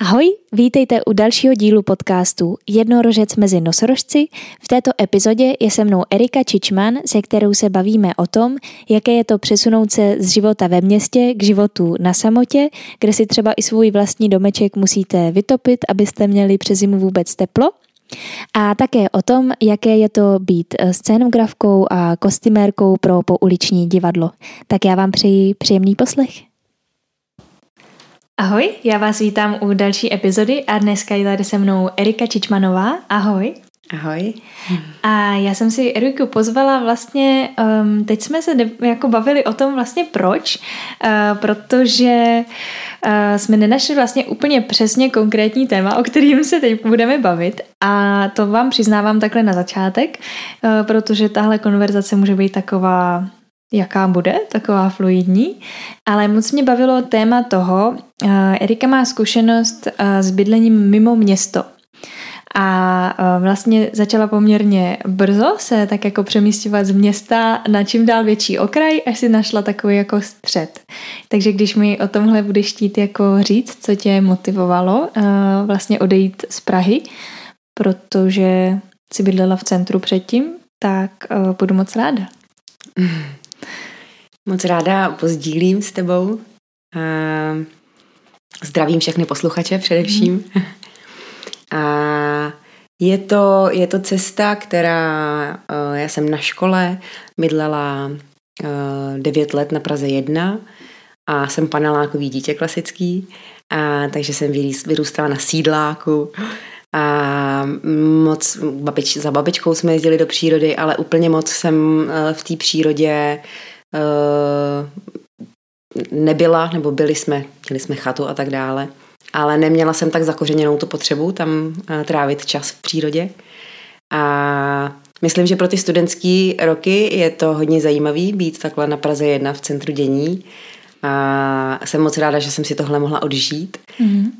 Ahoj, vítejte u dalšího dílu podcastu Jednorožec mezi nosorožci. V této epizodě je se mnou Erika Čičman, se kterou se bavíme o tom, jaké je to přesunout se z života ve městě k životu na samotě, kde si třeba i svůj vlastní domeček musíte vytopit, abyste měli přes zimu vůbec teplo. A také o tom, jaké je to být scénografkou a kostymérkou pro pouliční divadlo. Tak já vám přeji příjemný poslech. Ahoj, já vás vítám u další epizody a dneska je tady se mnou Erika Čičmanová. Ahoj. Ahoj. A já jsem si Eriku pozvala vlastně, teď jsme se jako bavili o tom vlastně proč, protože jsme nenašli vlastně úplně přesně konkrétní téma, o kterým se teď budeme bavit, a to vám přiznávám takhle na začátek, protože tahle konverzace může být taková, jaká bude, taková fluidní, ale moc mě bavilo téma toho, Erika má zkušenost s bydlením mimo město a vlastně začala poměrně brzo se tak jako přemístěvat z města na čím dál větší okraj, až si našla takový jako střed. Takže když mi o tomhle budeš chtít jako říct, co tě motivovalo vlastně odejít z Prahy, protože jsi bydlela v centru předtím, tak budu moc ráda. Moc ráda pozdílím s tebou. Zdravím všechny posluchače především. A je to cesta, která... Já jsem na škole bydlela 9 let na Praze 1 a jsem panelákový dítě klasický, takže jsem vyrůstala na sídláku. A moc za babičkou jsme jezdili do přírody, ale úplně moc jsem v té přírodě nebyla, nebo měli jsme chatu a tak dále, ale neměla jsem tak zakořeněnou tu potřebu tam trávit čas v přírodě. A myslím, že pro ty studentský roky je to hodně zajímavý být takhle na Praze 1 v centru dění. A jsem moc ráda, že jsem si tohle mohla odžít,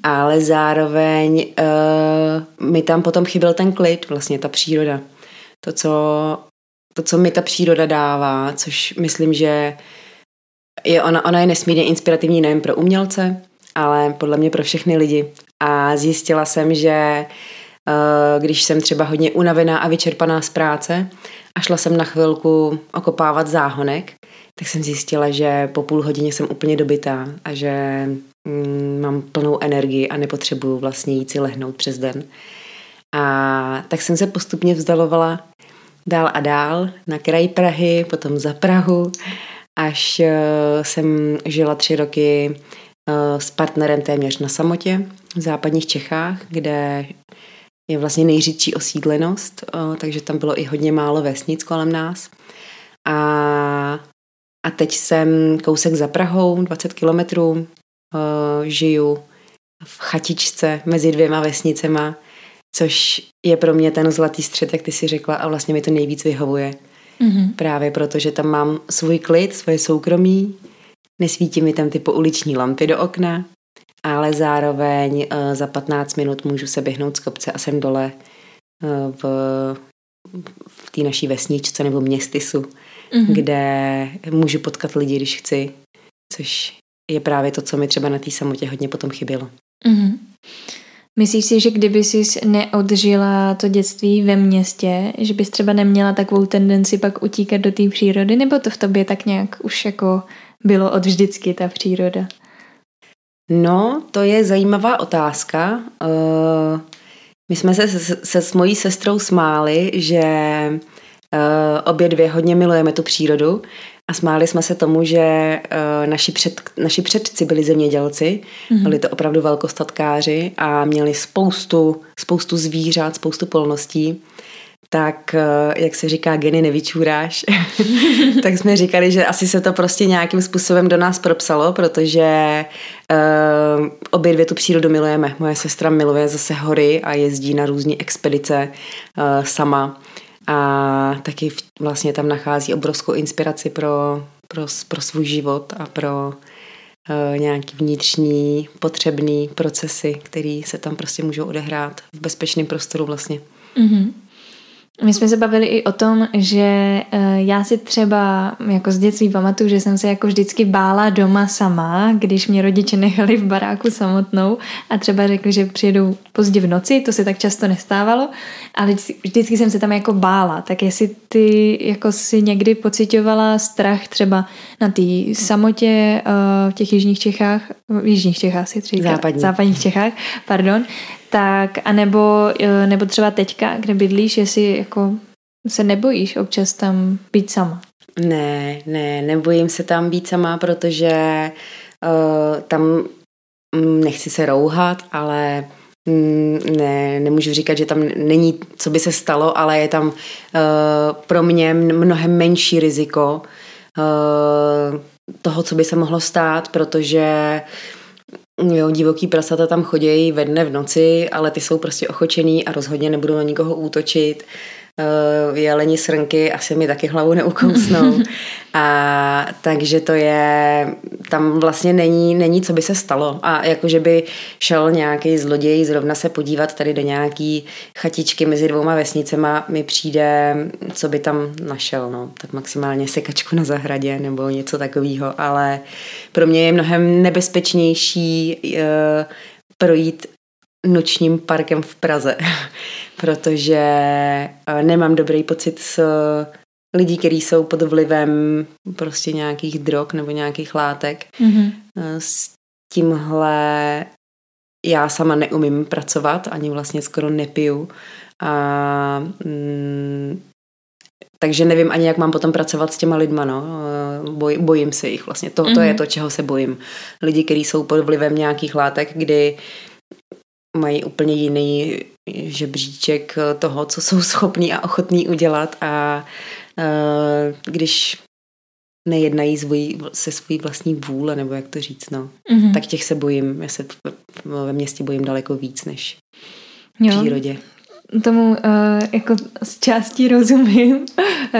ale zároveň mi tam potom chyběl ten klid, vlastně ta příroda. To, co mi ta příroda dává, což myslím, že je ona je nesmírně inspirativní nejen pro umělce, ale podle mě pro všechny lidi. A zjistila jsem, že když jsem třeba hodně unavená a vyčerpaná z práce a šla jsem na chvilku okopávat záhonek, tak jsem zjistila, že po půl hodině jsem úplně dobitá a že mám plnou energii a nepotřebuju vlastně jít si lehnout přes den. A tak jsem se postupně vzdalovala dál a dál, na kraj Prahy, potom za Prahu, až jsem žila 3 roky s partnerem téměř na samotě v západních Čechách, kde je vlastně nejřídší osídlenost, takže tam bylo i hodně málo vesnic kolem nás. A teď jsem kousek za Prahou, 20 kilometrů, žiju v chatičce mezi 2 vesnicema, což je pro mě ten zlatý střed, jak ty si řekla, a vlastně mi to nejvíc vyhovuje. Právě proto, že tam mám svůj klid, svoje soukromí, nesvítí mi tam ty pouliční lampy do okna, ale zároveň za 15 minut můžu se běhnout z kopce a jsem dole v té naší vesničce nebo městysu, kde můžu potkat lidi, když chci, což je právě to, co mi třeba na té samotě hodně potom chybělo. Myslíš si, že kdyby jsi neodžila to dětství ve městě, že bys třeba neměla takovou tendenci pak utíkat do té přírody, nebo to v tobě tak nějak už jako bylo od vždycky ta příroda? No, to je zajímavá otázka. My jsme se s mojí sestrou smáli, že obě dvě hodně milujeme tu přírodu a smáli jsme se tomu, že naši předci byli zemědělci, byli to opravdu velkostatkáři a měli spoustu zvířat, spoustu polností. Tak, jak se říká, geny nevyčůráš, tak jsme říkali, že asi se to prostě nějakým způsobem do nás propsalo, protože obě dvě tu přírodu milujeme. Moje sestra miluje zase hory a jezdí na různé expedice sama a taky vlastně tam nachází obrovskou inspiraci pro svůj život a pro nějaký vnitřní potřebný procesy, které se tam prostě můžou odehrát v bezpečném prostoru vlastně. My jsme se bavili i o tom, že já si třeba jako z dětství pamatuju, že jsem se jako vždycky bála doma sama, když mě rodiče nechali v baráku samotnou a třeba řekli, že přijedou pozdě v noci, to se tak často nestávalo, ale vždycky jsem se tam jako bála. Tak jestli ty jako si někdy pociťovala strach třeba na té samotě v těch západních Čechách, pardon, tak, anebo třeba teďka, kde bydlíš, jestli jako se nebojíš občas tam být sama? Ne, nebojím se tam být sama, protože tam nechci se rouhat, ale ne, nemůžu říkat, že tam není, co by se stalo, ale je tam pro mě mnohem menší riziko toho, co by se mohlo stát, protože jo, divoký prasata tam chodějí ve dne v noci, ale ty jsou prostě ochočený a rozhodně nebudou na nikoho útočit. Jeleni srnky asi mi taky hlavu neukousnou. A takže to je, tam vlastně není, co by se stalo. A jakože by šel nějaký zloděj zrovna se podívat tady do nějaký chatičky mezi dvouma vesnicema, mi přijde, co by tam našel. No. Tak maximálně sekačku na zahradě nebo něco takového. Ale pro mě je mnohem nebezpečnější projít nočním parkem v Praze, protože nemám dobrý pocit s lidí, kteří jsou pod vlivem prostě nějakých drog nebo nějakých látek. Mm-hmm. S tímhle já sama neumím pracovat, ani vlastně skoro nepiju. Takže nevím ani, jak mám potom pracovat s těma lidma, no. Bojím se jich vlastně. To je to, čeho se bojím. Lidi, kteří jsou pod vlivem nějakých látek, kdy mají úplně jiný žebříček toho, co jsou schopní a ochotní udělat a když nejednají se svojí vlastní vůle, nebo jak to říct, no, tak těch se bojím. Já se ve městě bojím daleko víc než v přírodě. Tomu jako z části rozumím.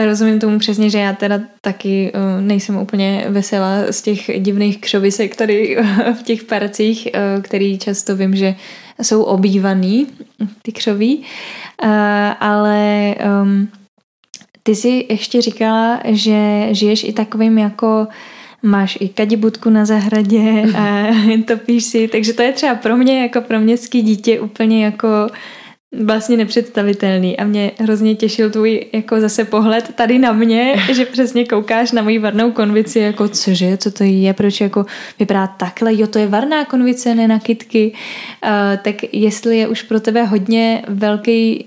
Rozumím tomu přesně, že já teda taky nejsem úplně veselá z těch divných křovisek tady v těch parcích, který často vím, že jsou obývaný, ty křoví. Ale ty jsi ještě říkala, že žiješ i takovým jako máš i kadibutku na zahradě a topíš si. Takže to je třeba pro mě jako pro městský dítě úplně jako vlastně nepředstavitelný a mě hrozně těšil tvůj jako zase pohled tady na mě, že přesně koukáš na moji varnou konvici, jako cože, co to je, proč jako vypadá takhle, jo, to je varná konvice, ne nakydky, tak jestli je už pro tebe hodně velký,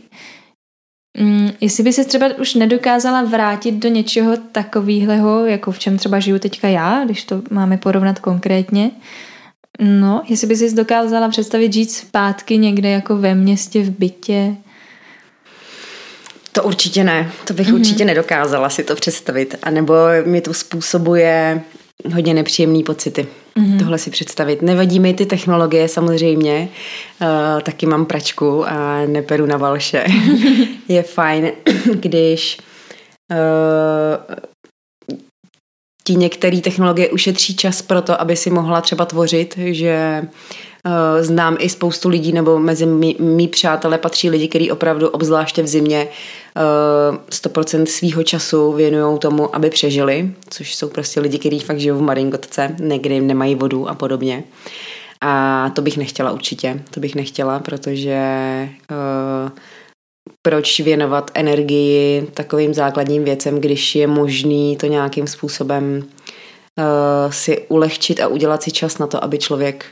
jestli by se třeba už nedokázala vrátit do něčeho takového, jako v čem třeba žiju teďka já, když to máme porovnat konkrétně, no, jestli bys si dokázala představit žít zpátky někde jako ve městě, v bytě? To určitě ne. To bych určitě nedokázala si to představit. A nebo mi to způsobuje hodně nepříjemný pocity. Tohle si představit. Nevadí mi ty technologie samozřejmě. Taky mám pračku a neperu na valše. Je fajn, když ti některé technologie ušetří čas pro to, aby si mohla třeba tvořit, že znám i spoustu lidí, nebo mezi mý přátelé patří lidi, kteří opravdu obzvláště v zimě 100% svýho času věnují tomu, aby přežili, což jsou prostě lidi, kteří fakt žijou v maringotce, někdy nemají vodu a podobně. A to bych nechtěla určitě, protože proč věnovat energii takovým základním věcem, když je možný to nějakým způsobem si ulehčit a udělat si čas na to, aby člověk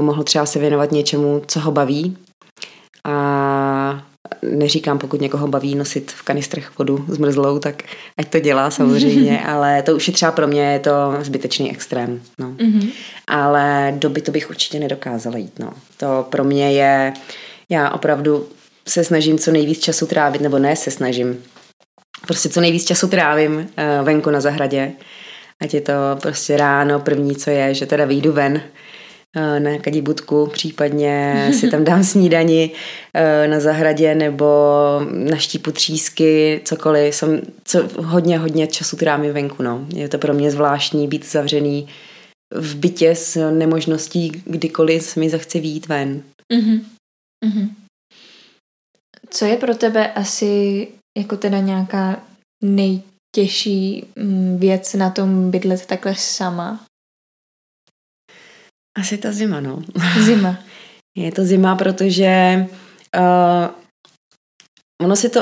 mohl třeba se věnovat něčemu, co ho baví. A neříkám, pokud někoho baví nosit v kanistrech vodu zmrzlou, tak ať to dělá samozřejmě, ale to už je třeba pro mě je to zbytečný extrém. No. Mm-hmm. Ale doby to bych určitě nedokázala jít. No. To pro mě je, já opravdu se snažím co nejvíc času trávit, nebo ne se snažím. Prostě co nejvíc času trávím venku na zahradě. Ať je to prostě ráno, první co je, že teda vyjdu ven na kadibutku, případně si tam dám snídani na zahradě, nebo na štípu třísky, cokoliv. Hodně času trávím venku. No. Je to pro mě zvláštní být zavřený v bytě s nemožností kdykoliv mi zachce vyjít ven. Mhm. Co je pro tebe asi jako teda nějaká nejtěžší věc na tom bydlet takhle sama? Asi ta zima, no. Zima. Je to zima, protože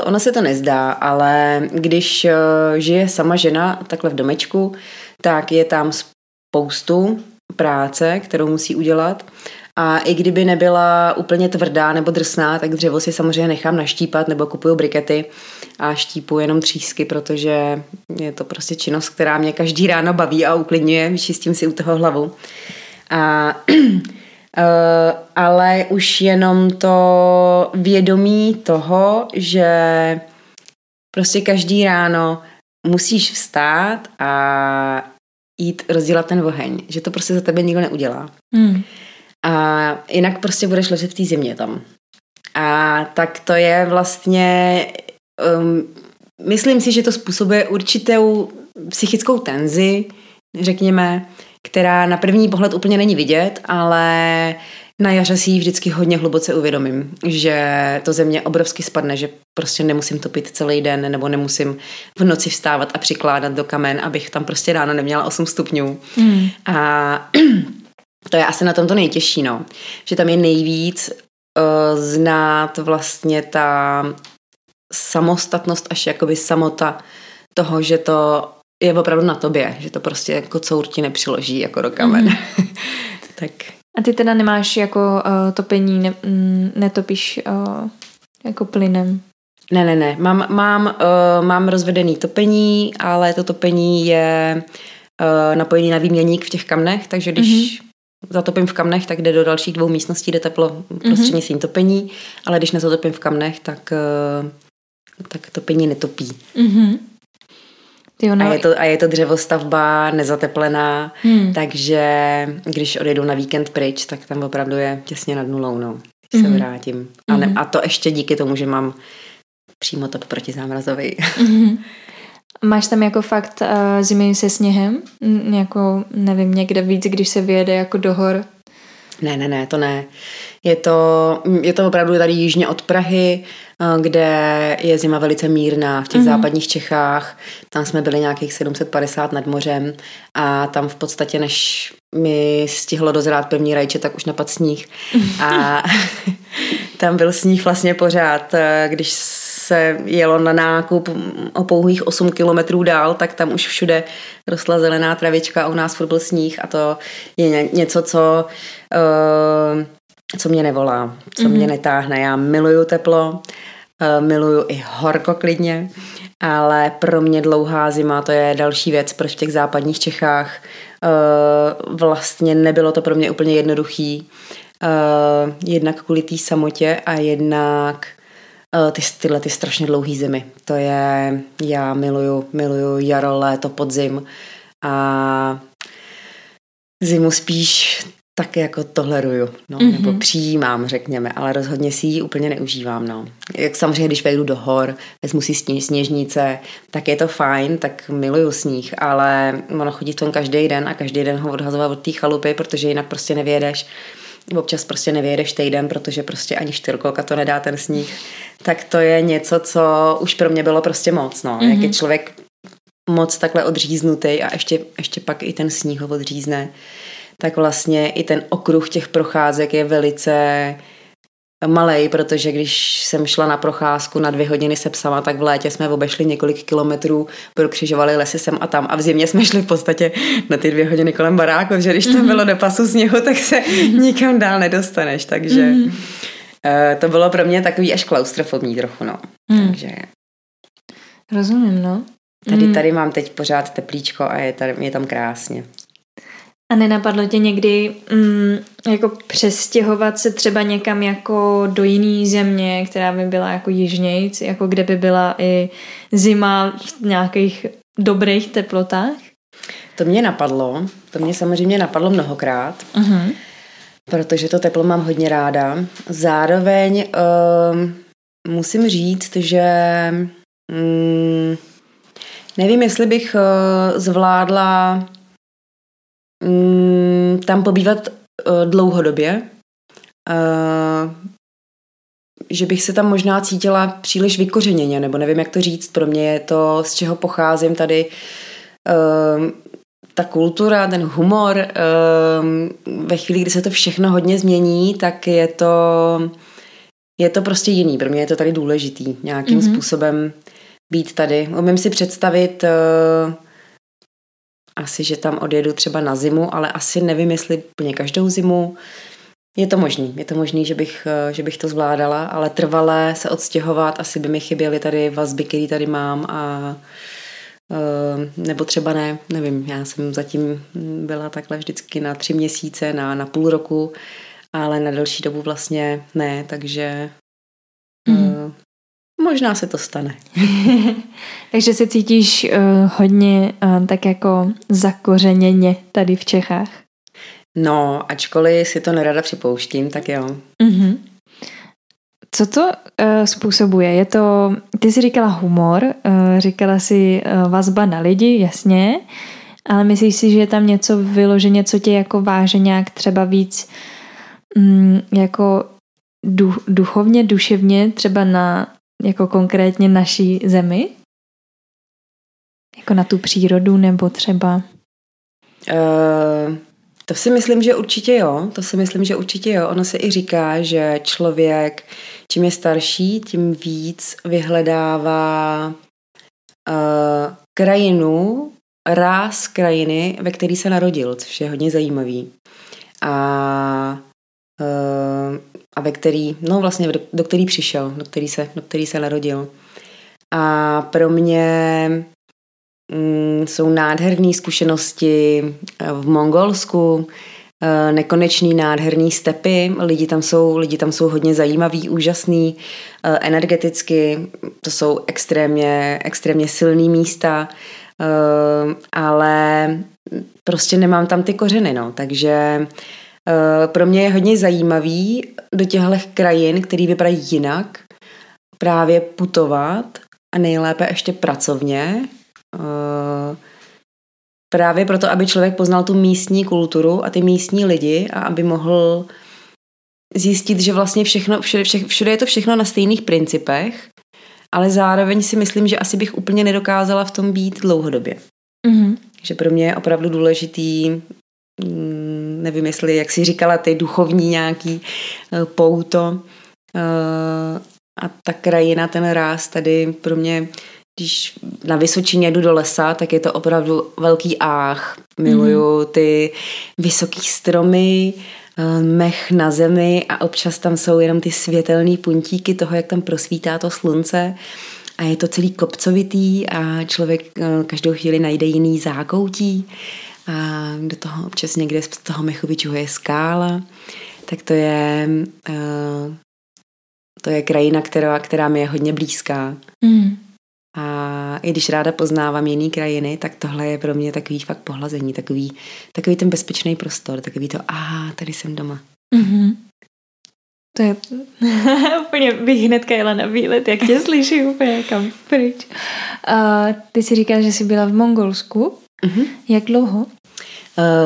ono se to nezdá, ale když žije sama žena takhle v domečku, tak je tam spoustu práce, kterou musí udělat. A i kdyby nebyla úplně tvrdá nebo drsná, tak dřevo si samozřejmě nechám naštípat nebo kupuju brikety a štípu jenom třísky, protože je to prostě činnost, která mě každý ráno baví a uklidňuje, čistím si u toho hlavu. Ale už jenom to vědomí toho, že prostě každý ráno musíš vstát a jít rozdělat ten oheň, že to prostě za tebe nikdo neudělá. Hmm. A jinak prostě budeš ležet v té zimě tam. A tak to je vlastně, myslím si, že to způsobuje určitou psychickou tenzi, řekněme, která na první pohled úplně není vidět, ale na jaře si ji vždycky hodně hluboce uvědomím, že to ze mě obrovsky spadne, že prostě nemusím topit celý den nebo nemusím v noci vstávat a přikládat do kamen, abych tam prostě ráno neměla 8 stupňů. Mm. A to je asi na tom to nejtěžší, no. Že tam je nejvíc znát vlastně ta samostatnost, až jakoby samota toho, že to je opravdu na tobě, že to prostě jako court ti nepřiloží jako do kamen. Mm. Tak. A ty teda nemáš jako topení, netopíš jako plynem? Ne. Mám rozvedený topení, ale to topení je napojený na výměník v těch kamnech, takže když zatopím v kamnech, tak jde do dalších 2 místností, jde teplo prostřednictvím topení, ale když nezatopím v kamnech, tak topení netopí. Mm-hmm. A je to dřevostavba nezateplená, takže když odjedu na víkend pryč, tak tam opravdu je těsně nad nulou, no, když se vrátím. A to ještě díky tomu, že mám přímo top protizámrazový. Mm-hmm. Máš tam jako fakt zimy se sněhem? Jako, nevím, někde víc, když se vyjede jako do hor? Ne, to ne. Je to opravdu tady jižně od Prahy, kde je zima velice mírná v těch západních Čechách. Tam jsme byli nějakých 750 nad mořem a tam v podstatě, než mi stihlo dozrát pevný rajče, tak už napadl sníh. A tam byl sníh vlastně pořád. Když se jelo na nákup o pouhých 8 kilometrů dál, tak tam už všude rostla zelená travička a u nás furt byl sníh a to je něco, co mě nevolá, co mě netáhne. Já miluju teplo, miluju i horko klidně, ale pro mě dlouhá zima, to je další věc, proč v těch západních Čechách vlastně nebylo to pro mě úplně jednoduchý. Jednak kvůli té samotě a jednak tyhle strašně dlouhý zimy. To je, já miluju jaro, léto, podzim a zimu spíš tak jako toleruju, no, nebo přijímám, řekněme, ale rozhodně si ji úplně neužívám, no. Jak samozřejmě, když vejdu do hor, vezmu si sněžnice, tak je to fajn, tak miluju sníh, ale ono chodí v tom každý den a každý den ho odhazovat od té chalupy, protože jinak prostě nevyjedeš. Občas prostě nevyjedeš týden, protože prostě ani 4kolka to nedá ten sníh. Tak to je něco, co už pro mě bylo prostě moc, no. Jak je člověk moc takhle odříznutý a ještě pak i ten sníh ho odřízne, tak vlastně i ten okruh těch procházek je velice malej, protože když jsem šla na procházku na 2 hodiny se psama, tak v létě jsme obešli několik kilometrů, prokřižovali lesy sem a tam a v zimě jsme šli v podstatě na ty 2 hodiny kolem baráku, že když tam bylo do pasu sněhu, tak se nikam dál nedostaneš, takže to bylo pro mě takový až klaustrofobní trochu, no. Takže rozumím, no. Tady mám teď pořád teplíčko a je tam krásně. A nenapadlo tě někdy jako přestěhovat se třeba někam jako do jiné země, která by byla jako jižnějc, jako kde by byla i zima v nějakých dobrých teplotách? To mě samozřejmě napadlo mnohokrát, protože to teplo mám hodně ráda. Zároveň musím říct, že nevím, jestli bych zvládla tam pobývat dlouhodobě. že bych se tam možná cítila příliš vykořeněně, nebo nevím, jak to říct. Pro mě je to, z čeho pocházím tady, ta kultura, ten humor. Ve chvíli, kdy se to všechno hodně změní, tak je to prostě jiný. Pro mě je to tady důležitý nějakým způsobem být tady. Umím si představit asi, že tam odjedu třeba na zimu, ale asi nevím, jestli úplně každou zimu. Je to možný, že bych to zvládala, ale trvale se odstěhovat, asi by mi chyběly tady vazby, které tady mám, a nebo třeba ne, nevím, já jsem zatím byla takhle vždycky na 3 měsíce, na půl roku, ale na delší dobu vlastně ne, takže možná se to stane. Takže se cítíš hodně tak jako zakořeněně tady v Čechách? No, ačkoliv si to nerada připouštím, tak jo. Mm-hmm. Co to způsobuje? Je to, ty jsi říkala humor, říkala jsi vazba na lidi, jasně, ale myslíš si, že je tam něco vyloženě, co tě jako váže nějak třeba víc jako duchovně, duševně, třeba na jako konkrétně naší zemi? Jako na tu přírodu nebo třeba... To si myslím, že určitě jo. Ono se i říká, že člověk, čím je starší, tím víc vyhledává krajinu, ráz krajiny, ve který se narodil, což je hodně zajímavý. A ve který, no vlastně, do který přišel, do který se narodil. A pro mě... jsou nádherné zkušenosti v Mongolsku, nekonečný nádherný stepy, lidi tam jsou hodně zajímaví, úžasný, energeticky, to jsou extrémně silný místa, ale prostě nemám tam ty kořeny, no, takže pro mě je hodně zajímavý do těchto krajin, které vypadají jinak, právě putovat a nejlépe ještě pracovně, právě proto, aby člověk poznal tu místní kulturu a ty místní lidi a aby mohl zjistit, že vlastně všude je to všechno na stejných principech, ale zároveň si myslím, že asi bych úplně nedokázala v tom být dlouhodobě. Mm-hmm. Že pro mě je opravdu důležitý, nevím, jestli, jak jsi říkala, ty duchovní nějaký pouto, a ta krajina, ten ráz tady pro mě. Když na Vysočině jdu do lesa, tak je to opravdu velký ách. Miluju ty vysoký stromy, mech na zemi a občas tam jsou jenom ty světelné puntíky toho, jak tam prosvítá to slunce. A je to celý kopcovitý a člověk každou chvíli najde jiný zákoutí. A do toho občas někde z toho mechu vyčuhuje skála. Tak to je krajina, která mi je hodně blízká. Mm. A i když ráda poznávám jiný krajiny, tak tohle je pro mě takový fakt pohlazení, takový ten bezpečný prostor, takový to, tady jsem doma. Mm-hmm. To je úplně, bych hnedka jela na výlet, jak tě slyším, úplně kam pryč. Ty si říkáš, že jsi byla v Mongolsku. Mm-hmm. Jak dlouho?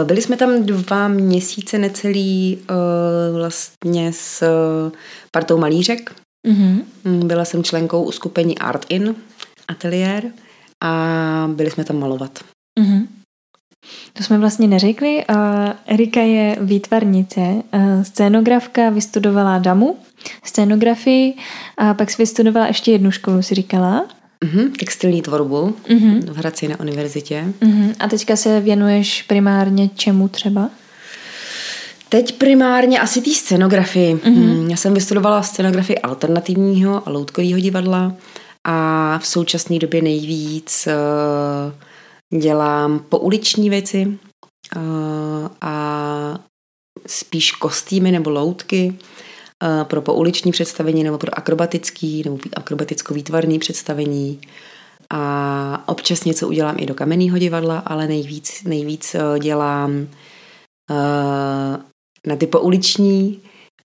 Byli jsme tam 2 měsíce necelý, vlastně s partou malířek. Mm-hmm. Byla jsem členkou uskupení Art In Atelier a byli jsme tam malovat. Mm-hmm. To jsme vlastně neřekli. Erika je výtvarnice, scénografka, vystudovala DAMU, scénografii, a pak jsi vystudovala ještě jednu školu, si říkala. Mm-hmm. Textilní tvorbu v Hradci na univerzitě. Mm-hmm. A teďka se věnuješ primárně čemu třeba? Teď primárně asi té scenografii. Mm-hmm. Já jsem vystudovala scenografii alternativního a loutkového divadla a v současné době nejvíc dělám pouliční věci a spíš kostýmy nebo loutky pro pouliční představení nebo pro akrobatický nebo akrobaticko-výtvarný představení. A občas něco udělám i do Kamenného divadla, ale nejvíc dělám na ty pouliční,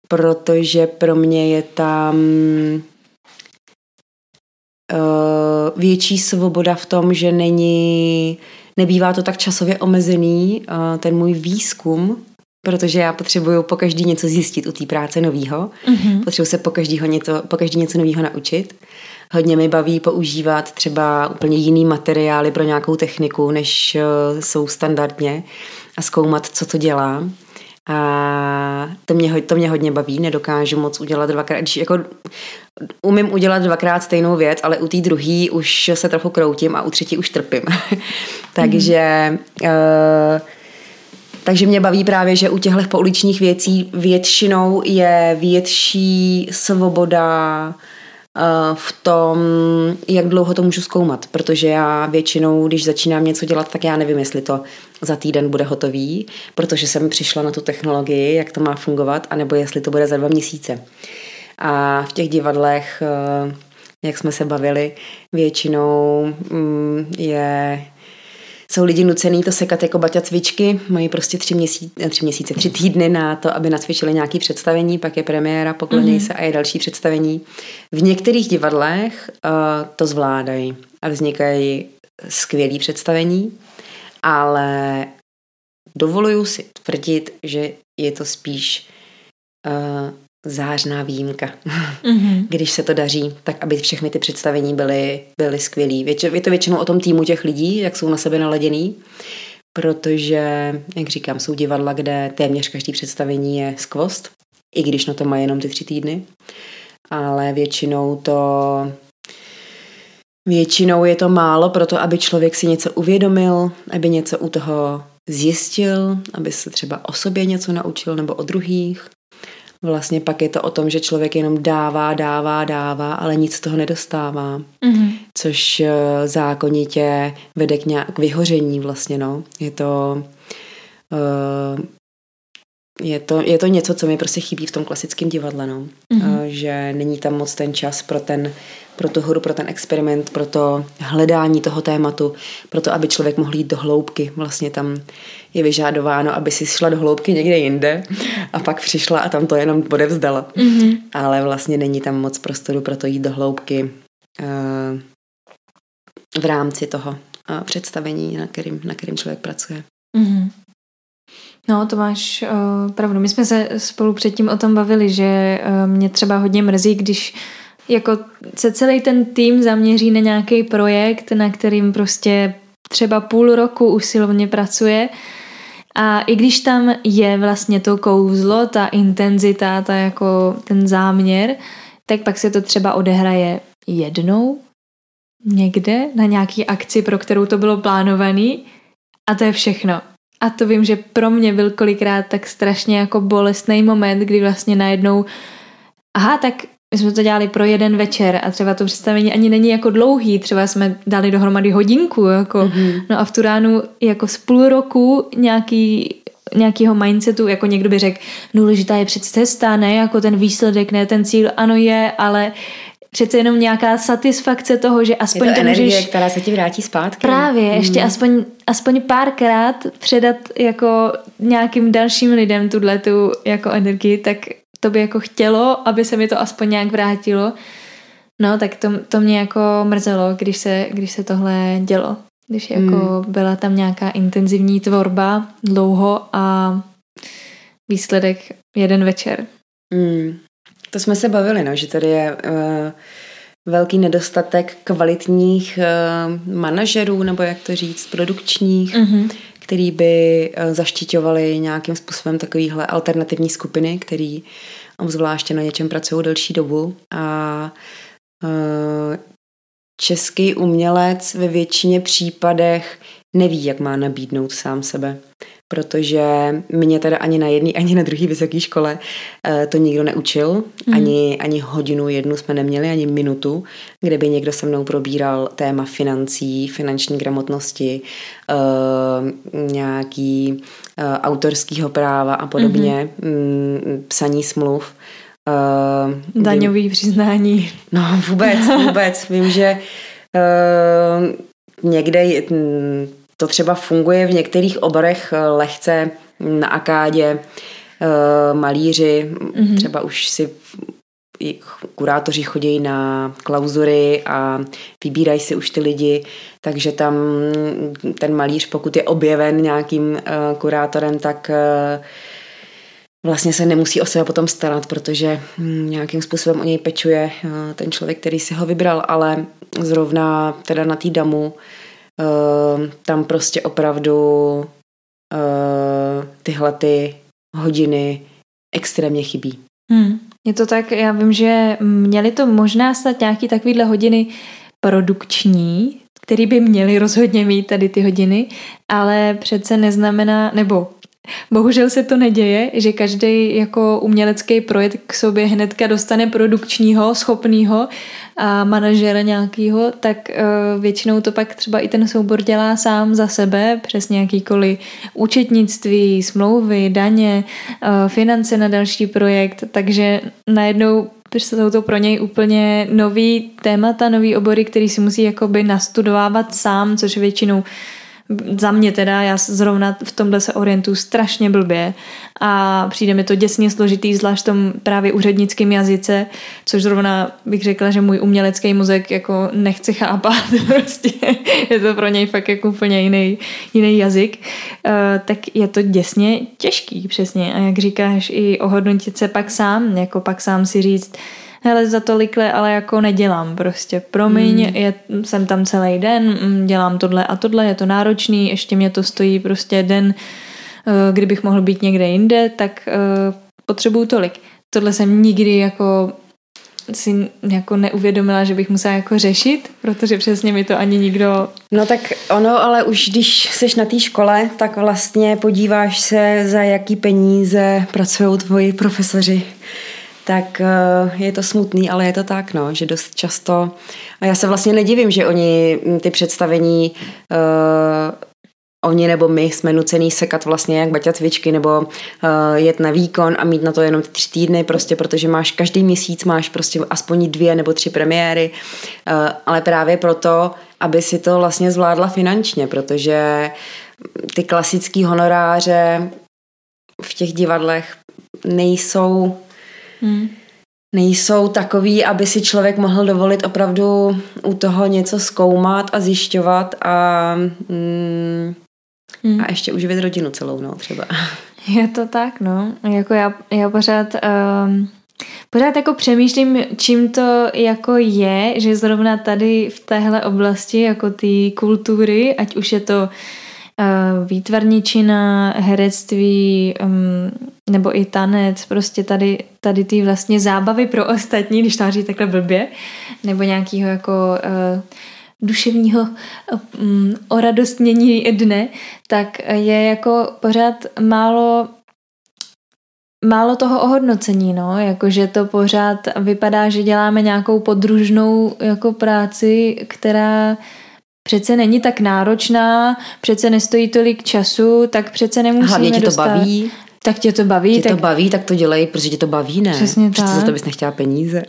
protože pro mě je tam větší svoboda v tom, že nebývá to tak časově omezený, ten můj výzkum protože já potřebuju pokaždý něco zjistit u té práce novýho, potřebuju se pokaždý něco novýho naučit. Hodně mi baví používat třeba úplně jiný materiály pro nějakou techniku, než jsou standardně, a zkoumat, co to dělá. A to mě hodně baví, nedokážu moc udělat dvakrát, jako umím udělat dvakrát stejnou věc, ale u té druhé už se trochu kroutím a u třetí už trpím. Takže mě baví právě, že u těchto pouličních věcí většinou je větší svoboda v tom, jak dlouho to můžu zkoumat, protože já většinou, když začínám něco dělat, tak já nevím, jestli to za týden bude hotový, protože jsem přišla na tu technologii, jak to má fungovat, anebo jestli to bude za 2 měsíce. A v těch divadlech, jak jsme se bavili, většinou jsou lidi nucený to sekat jako Baťa cvičky, mají prostě 3 týdny na to, aby nacvičili nějaké představení, pak je premiéra, pokloněj se a je další představení. V některých divadlech to zvládají a vznikají skvělý představení, ale dovoluju si tvrdit, že je to spíš zářná výjimka, když se to daří, tak aby všechny ty představení byly skvělý. Je to většinou o tom týmu těch lidí, jak jsou na sebe naladěný, protože, jak říkám, jsou divadla, kde téměř každý představení je skvost, i když na to mají jenom ty 3 týdny, ale většinou je to málo pro to, aby člověk si něco uvědomil, aby něco u toho zjistil, aby se třeba o sobě něco naučil nebo o druhých. Vlastně pak je to o tom, že člověk jenom dává, ale nic z toho nedostává, což zákonitě vede k vyhoření vlastně, no. Je to něco, co mi prostě chybí v tom klasickém divadle, no. Že není tam moc ten čas pro tu hru, pro ten experiment, pro to hledání toho tématu, pro to, aby člověk mohl jít do hloubky. Vlastně tam je vyžadováno, aby si šla do hloubky někde jinde a pak přišla a tam to jenom odevzdala. Ale vlastně není tam moc prostoru pro to jít do hloubky v rámci toho představení, na kterým člověk pracuje. No, to máš pravdu. My jsme se spolu předtím o tom bavili, že mě třeba hodně mrzí, když jako se celý ten tým zaměří na nějaký projekt, na kterým prostě třeba 0,5 roku usilovně pracuje, a i když tam je vlastně to kouzlo, ta intenzita, ta jako ten záměr, tak pak se to třeba odehraje jednou někde na nějaký akci, pro kterou to bylo plánovaný, a to je všechno. A to vím, že pro mě byl kolikrát tak strašně jako bolestný moment, kdy vlastně najednou tak my jsme to dělali pro jeden večer a třeba to představení ani není jako dlouhý, třeba jsme dali dohromady hodinku, jako. No a v tu ránu jako z 0,5 roku nějakýho mindsetu, jako někdo by řekl, důležitá je přece cesta, ne jako ten výsledek, ne ten cíl, ano je, ale přece jenom nějaká satisfakce toho, že aspoň je to energie, můžeš, která se ti vrátí zpátky. Právě, ještě aspoň párkrát předat jako nějakým dalším lidem tuhletu jako energii, tak to by jako chtělo, aby se mi to aspoň nějak vrátilo. No, tak to mě jako mrzelo, když se tohle dělo. Když jako byla tam nějaká intenzivní tvorba dlouho a výsledek jeden večer. To jsme se bavili, no, že tady je velký nedostatek kvalitních manažerů, nebo jak to říct, produkčních, který by zaštiťovali nějakým způsobem takovýhle alternativní skupiny, který obzvláště na něčem pracují delší dobu. A český umělec ve většině případech neví, jak má nabídnout sám sebe, protože mě teda ani na jedné, ani na druhé vysoké škole to nikdo neučil, ani hodinu jednu jsme neměli, ani minutu, kde by někdo se mnou probíral téma financí, finanční gramotnosti, nějaký autorského práva a podobně, psaní smluv. Daňový přiznání. No vůbec. Vím, že někde to třeba funguje v některých oborech lehce, na akádě, malíři, třeba už si kurátoři chodí na klauzury a vybírají si už ty lidi, takže tam ten malíř, pokud je objeven nějakým kurátorem, tak vlastně se nemusí o sebe potom starat, protože nějakým způsobem o něj pečuje ten člověk, který si ho vybral, ale zrovna teda na té DAMU tam prostě opravdu tyhle ty hodiny extrémně chybí. Je to tak, já vím, že měly to možná stát nějaký takovýhle hodiny produkční, který by měly rozhodně mít tady ty hodiny, ale přece neznamená, nebo bohužel se to neděje, že každý jako umělecký projekt k sobě hnedka dostane produkčního, schopného a manažera nějakého, tak většinou to pak třeba i ten soubor dělá sám za sebe, přes nějakýkoliv účetnictví, smlouvy, daně, finance na další projekt, takže najednou jsou to pro něj úplně nový témata, nový obory, který si musí jakoby nastudovávat sám, což většinou za mě teda, já zrovna v tomhle se orientuju strašně blbě a přijde mi to děsně složitý, zvlášť v tom právě úřednickém jazyce, což zrovna bych řekla, že můj umělecký mozek jako nechce chápat, prostě je to pro něj fakt jako úplně jiný jazyk, tak je to děsně těžký přesně a jak říkáš i ohodnotit se pak sám, jako pak sám si říct hele, za tolikle, ale jako nedělám prostě. Promiň, jsem tam celý den, dělám tohle a tohle, je to náročný, ještě mě to stojí prostě den, kdybych mohl být někde jinde, tak potřebuju tolik. Tohle jsem nikdy jako si jako neuvědomila, že bych musela jako řešit, protože přesně mi to ani nikdo... No tak ono, ale už když seš na té škole, tak vlastně podíváš se, za jaký peníze pracují tvoji profesoři. Tak je to smutný, ale je to tak, no, že dost často... A já se vlastně nedivím, že oni ty představení, oni nebo my jsme nucený sekat vlastně jak baťa cvičky nebo jet na výkon a mít na to jenom 3 týdny, prostě protože máš každý měsíc, máš prostě aspoň 2 nebo 3 premiéry, ale právě proto, aby si to vlastně zvládla finančně, protože ty klasický honoráře v těch divadlech nejsou takový, aby si člověk mohl dovolit opravdu u toho něco zkoumat a zjišťovat a ještě uživit rodinu celou, no, třeba. Je to tak, no. Jako já pořád jako přemýšlím, čím to jako je, že zrovna tady v téhle oblasti jako ty kultury, ať už je to výtvarničina, herectví nebo i tanec, prostě tady ty vlastně zábavy pro ostatní, když to říct takhle blbě, nebo nějakého jako duševního oradostnění dne, tak je jako pořád málo toho ohodnocení, no, jakože to pořád vypadá, že děláme nějakou podružnou jako práci, která přece není tak náročná, přece nestojí tolik času, tak přece nemusíme hlavně tě dostat. Hlavně to baví. Tak tě to baví. Tak to dělej, protože tě to baví, ne? Přesně tak. Přece za to bys nechtěla peníze.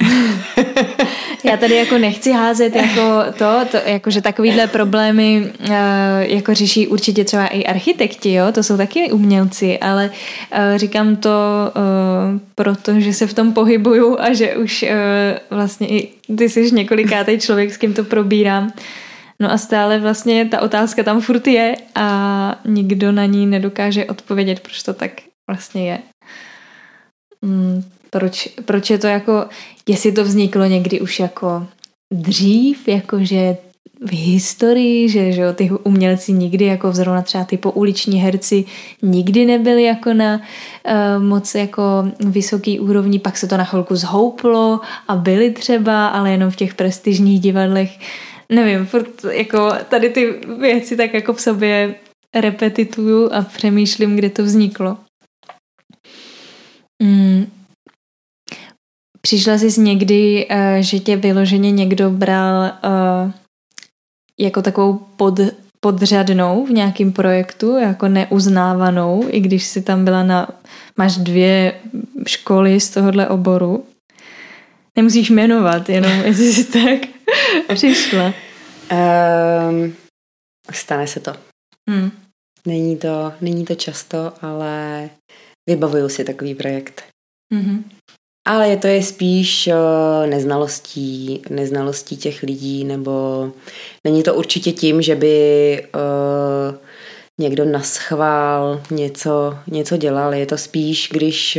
Já tady jako nechci házet jako jakože takovýhle problémy jako řeší určitě třeba i architekti, jo? To jsou taky umělci, ale říkám to, protože se v tom pohybuju a že už vlastně i ty jsi několikátej člověk, s kým to probírám. No a stále vlastně ta otázka tam furt je a nikdo na ní nedokáže odpovědět, proč to tak vlastně je. Proč je to jako, jestli to vzniklo někdy už jako dřív, jakože v historii, že ty umělci nikdy, jako zrovna třeba ty pouliční herci, nikdy nebyli jako na moc jako vysoký úrovni, pak se to na chvilku zhouplo a byli třeba, ale jenom v těch prestižních divadlech. Nevím, furt jako tady ty věci tak jako v sobě repetituju a přemýšlím, kde to vzniklo. Přišla jsi někdy, že tě vyloženě někdo bral jako takovou podřadnou v nějakém projektu, jako neuznávanou, i když jsi tam byla máš 2 školy z tohohle oboru. Nemusíš jmenovat, jenom jestli jsi tak přišla. Stane se to. Není to často, ale vybavuju si takový projekt. Ale je spíš neznalostí těch lidí, nebo není to určitě tím, že by někdo naschvál něco dělal. Je to spíš, když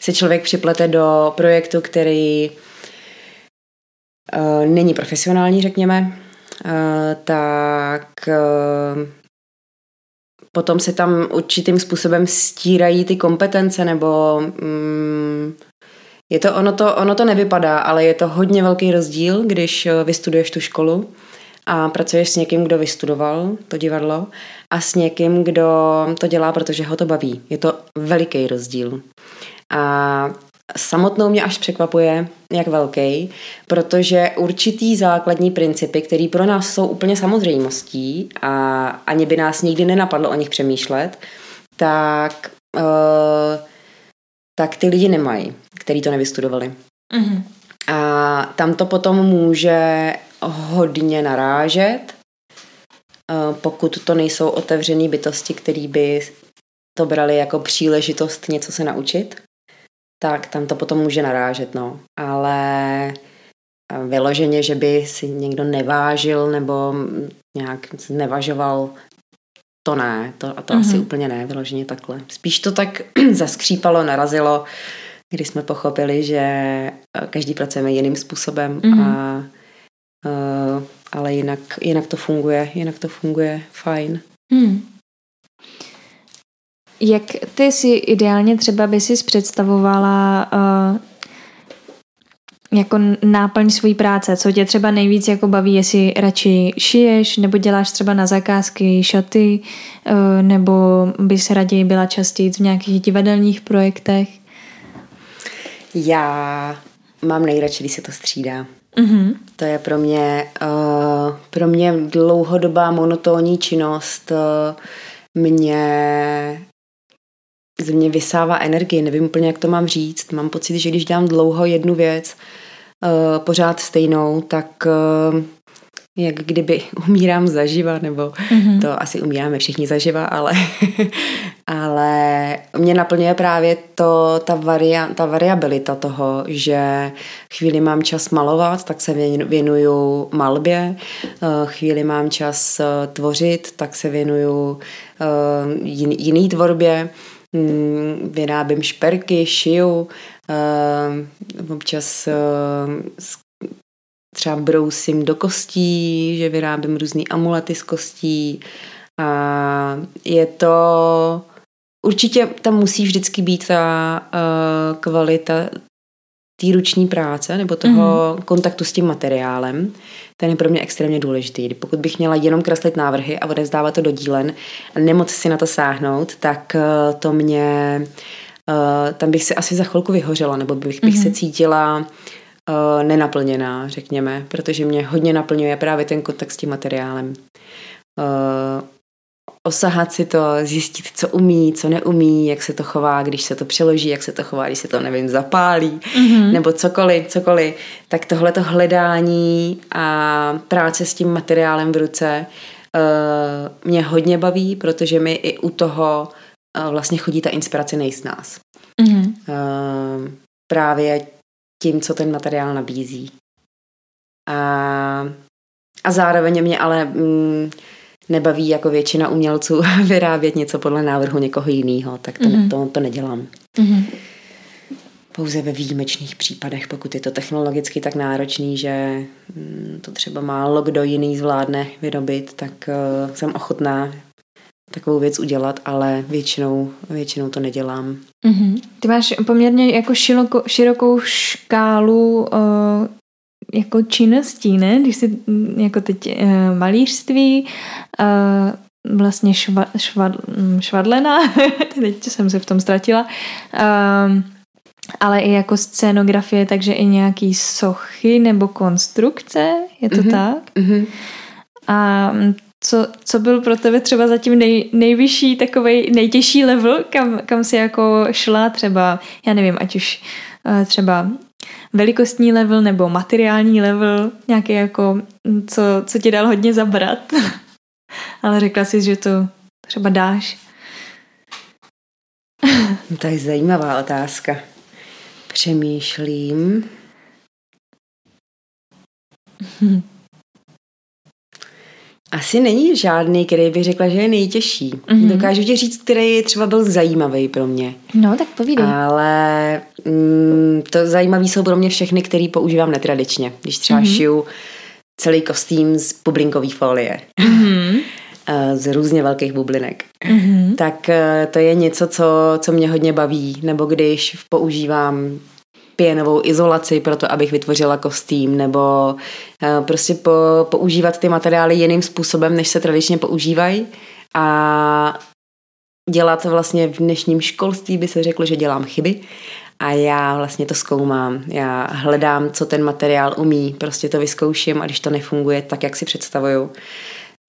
se člověk připlete do projektu, který není profesionální, řekněme, tak potom se tam určitým způsobem stírají ty kompetence, nebo je to, ono to nevypadá, ale je to hodně velký rozdíl, když vystuduješ tu školu a pracuješ s někým, kdo vystudoval to divadlo, a s někým, kdo to dělá, protože ho to baví. Je to veliký rozdíl. A samotnou mě až překvapuje, jak velký, protože určitý základní principy, které pro nás jsou úplně samozřejmostí a ani by nás nikdy nenapadlo o nich přemýšlet, tak ty lidi nemají, který to nevystudovali. Mm-hmm. A tam to potom může hodně narážet, pokud to nejsou otevřený bytosti, který by to brali jako příležitost něco se naučit, tak tam to potom může narážet, no. Ale vyloženě, že by si někdo nevážil nebo nějak znevažoval, to ne, to mm-hmm. asi úplně ne, vyloženě takhle. Spíš to tak zaskřípalo, narazilo, když jsme pochopili, že každý pracujeme jiným způsobem, mm-hmm. ale jinak to funguje fajn. Mm. Jak ty si ideálně třeba by si představovala jako náplň svojí práce? Co tě třeba nejvíc jako baví, jestli radši šiješ, nebo děláš třeba na zakázky šaty, nebo bys raději byla častěji v nějakých divadelních projektech? Já mám nejradši, když se to střídá. Mm-hmm. To je pro mě dlouhodobá monotónní činnost, ze mě vysává energii, nevím úplně, jak to mám říct. Mám pocit, že když dělám dlouho jednu věc, pořád stejnou, tak jak kdyby umírám zaživa, nebo mm-hmm. to asi umíráme všichni zaživa, ale mě naplňuje právě to, ta variabilita toho, že chvíli mám čas malovat, tak se věnuju malbě, chvíli mám čas tvořit, tak se věnuju jiný tvorbě, vyrábím šperky, šiju, občas třeba brousím do kostí, že vyrábím různý amulety z kostí. A je to... Určitě tam musí vždycky být ta kvalita té ruční práce nebo toho kontaktu s tím materiálem. Ten je pro mě extrémně důležitý. Pokud bych měla jenom kreslit návrhy a odevzdávat to do dílen a nemoc si na to sáhnout, tak to mě... Tam bych se asi za chvilku vyhořela, nebo bych se cítila... nenaplněná, řekněme, protože mě hodně naplňuje právě ten kontakt s tím materiálem. Osahat si to, zjistit, co umí, co neumí, jak se to chová, když se to přeloží, jak se to chová, když se to, nevím, zapálí, nebo cokoliv. Tak tohleto hledání a práce s tím materiálem v ruce mě hodně baví, protože mi i u toho vlastně chodí ta inspirace nejst nás. Právě tím, co ten materiál nabízí. A zároveň mě ale nebaví jako většina umělců vyrábět něco podle návrhu někoho jiného, tak to nedělám. Mm-hmm. Pouze ve výjimečných případech, pokud je to technologicky tak náročný, že to třeba málo kdo jiný zvládne vyrobit, tak jsem ochotná takovou věc udělat, ale většinou to nedělám. Mm-hmm. Ty máš poměrně jako širokou škálu jako činností, ne? Když jsi jako teď malířství, vlastně švadlena, teď jsem se v tom ztratila, ale i jako scénografie, takže i nějaký sochy nebo konstrukce, je to tak? Mm-hmm. A co byl pro tebe třeba zatím nejvyšší, takovej nejtěžší level, kam jsi jako šla třeba, já nevím, ať už třeba velikostní level nebo materiální level, nějaký jako, co ti dal hodně zabrat, ale řekla jsi, že to třeba dáš. To je zajímavá otázka. Přemýšlím. Asi není žádný, který bych řekla, že je nejtěžší. Mm-hmm. Dokážu ti říct, který třeba byl zajímavý pro mě. No, tak povídej. Ale to zajímavý jsou pro mě všechny, který používám netradičně. Když třeba šiju celý kostým z bublinkové folie. Mm-hmm. Z různě velkých bublinek. Mm-hmm. Tak to je něco, co mě hodně baví. Nebo když používám pěnovou izolaci pro to, abych vytvořila kostým, nebo prostě používat ty materiály jiným způsobem, než se tradičně používají. A dělat vlastně v dnešním školství by se řeklo, že dělám chyby. A já vlastně to zkoumám. Já hledám, co ten materiál umí. Prostě to vyzkouším a když to nefunguje tak, jak si představuju,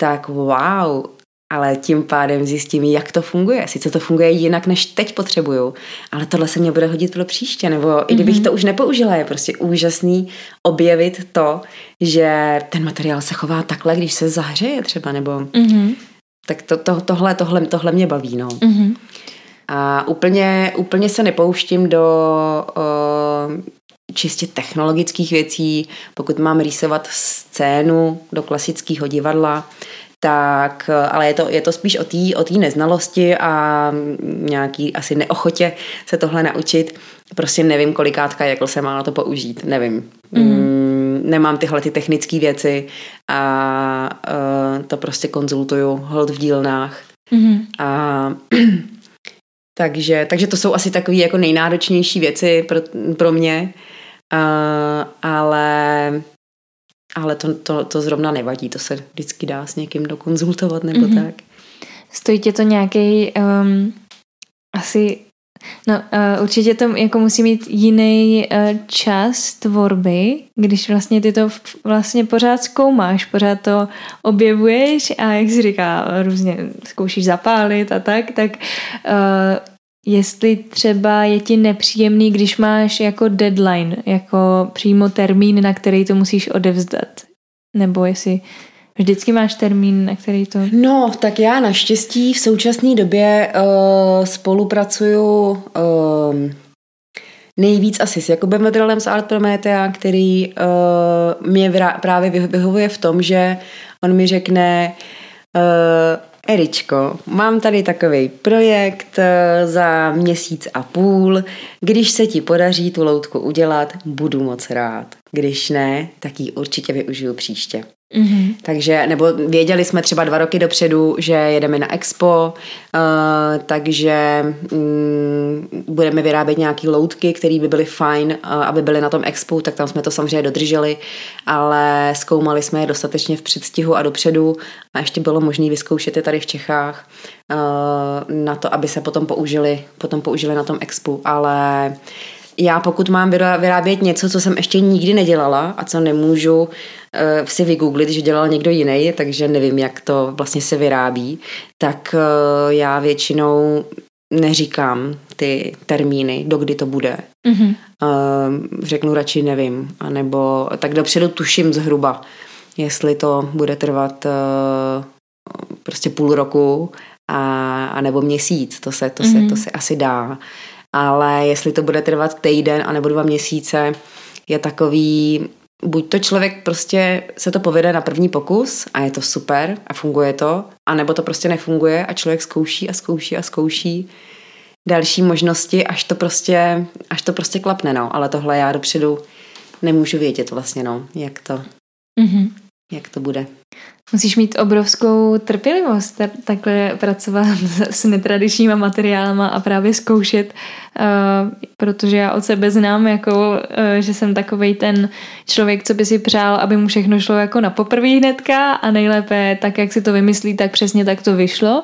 tak wow, ale tím pádem zjistím, jak to funguje. Sice to funguje jinak, než teď potřebuju, ale tohle se mě bude hodit pro příště, nebo i kdybych to už nepoužila, je prostě úžasný objevit to, že ten materiál se chová takhle, když se zahřeje třeba, nebo tak tohle mě baví, no. A úplně se nepouštím do čistě technologických věcí. Pokud mám rýsovat scénu do klasického divadla, tak, ale je to spíš o té neznalosti a nějaký asi neochotě se tohle naučit. Prostě nevím, kolikátka jakl se má na to použít, nevím. Nemám tyhle ty technické věci a to prostě konzultuju holt v dílnách. A takže to jsou asi takové jako nejnáročnější věci pro mě. Ale to zrovna nevadí, to se vždycky dá s někým dokonzultovat nebo tak. Stojí tě to nějaký určitě to jako musí mít jiný čas tvorby, když vlastně ty to vlastně pořád zkoumáš, pořád to objevuješ a jak se říká, různě zkoušíš zapálit a tak jestli třeba je ti nepříjemný, když máš jako deadline, jako přímo termín, na který to musíš odevzdat. Nebo jestli vždycky máš termín, na který to... No, tak já naštěstí v současné době spolupracuju nejvíc asi s Jakubem Vedralem z Art Prometea, který mě právě vyhovuje v tom, že on mi řekne... Eričko, mám tady takovej projekt za 1,5 měsíce. Když se ti podaří tu loutku udělat, budu moc rád. Když ne, tak ji určitě využiju příště. Takže, nebo věděli jsme třeba 2 roky dopředu, že jedeme na expo, takže budeme vyrábět nějaký loutky, které by byly fajn, aby byly na tom expo, tak tam jsme to samozřejmě dodrželi, ale zkoumali jsme je dostatečně v předstihu a dopředu a ještě bylo možné vyzkoušet je tady v Čechách na to, aby se potom použili na tom expo, ale... Já pokud mám vyrábět něco, co jsem ještě nikdy nedělala a co nemůžu si vygooglit, že dělal někdo jiný, takže nevím, jak to vlastně se vyrábí, tak já většinou neříkám ty termíny, dokdy to bude. Řeknu radši nevím, anebo tak dopředu tuším zhruba, jestli to bude trvat prostě půl roku a nebo 1 měsíc, to se asi dá. Ale jestli to bude trvat týden a nebo 2 měsíce, je takový, buď to člověk prostě se to povede na první pokus a je to super a funguje to, anebo to prostě nefunguje a člověk zkouší další možnosti, až to prostě klapne, no. Ale tohle já dopředu nemůžu vědět vlastně, no, jak to bude. Musíš mít obrovskou trpělivost takhle pracovat s netradičníma materiálama a právě zkoušet, protože já od sebe znám, že jsem takovej ten člověk, co by si přál, aby mu všechno šlo jako na poprvý hnedka a nejlépe tak, jak si to vymyslí, tak přesně tak to vyšlo.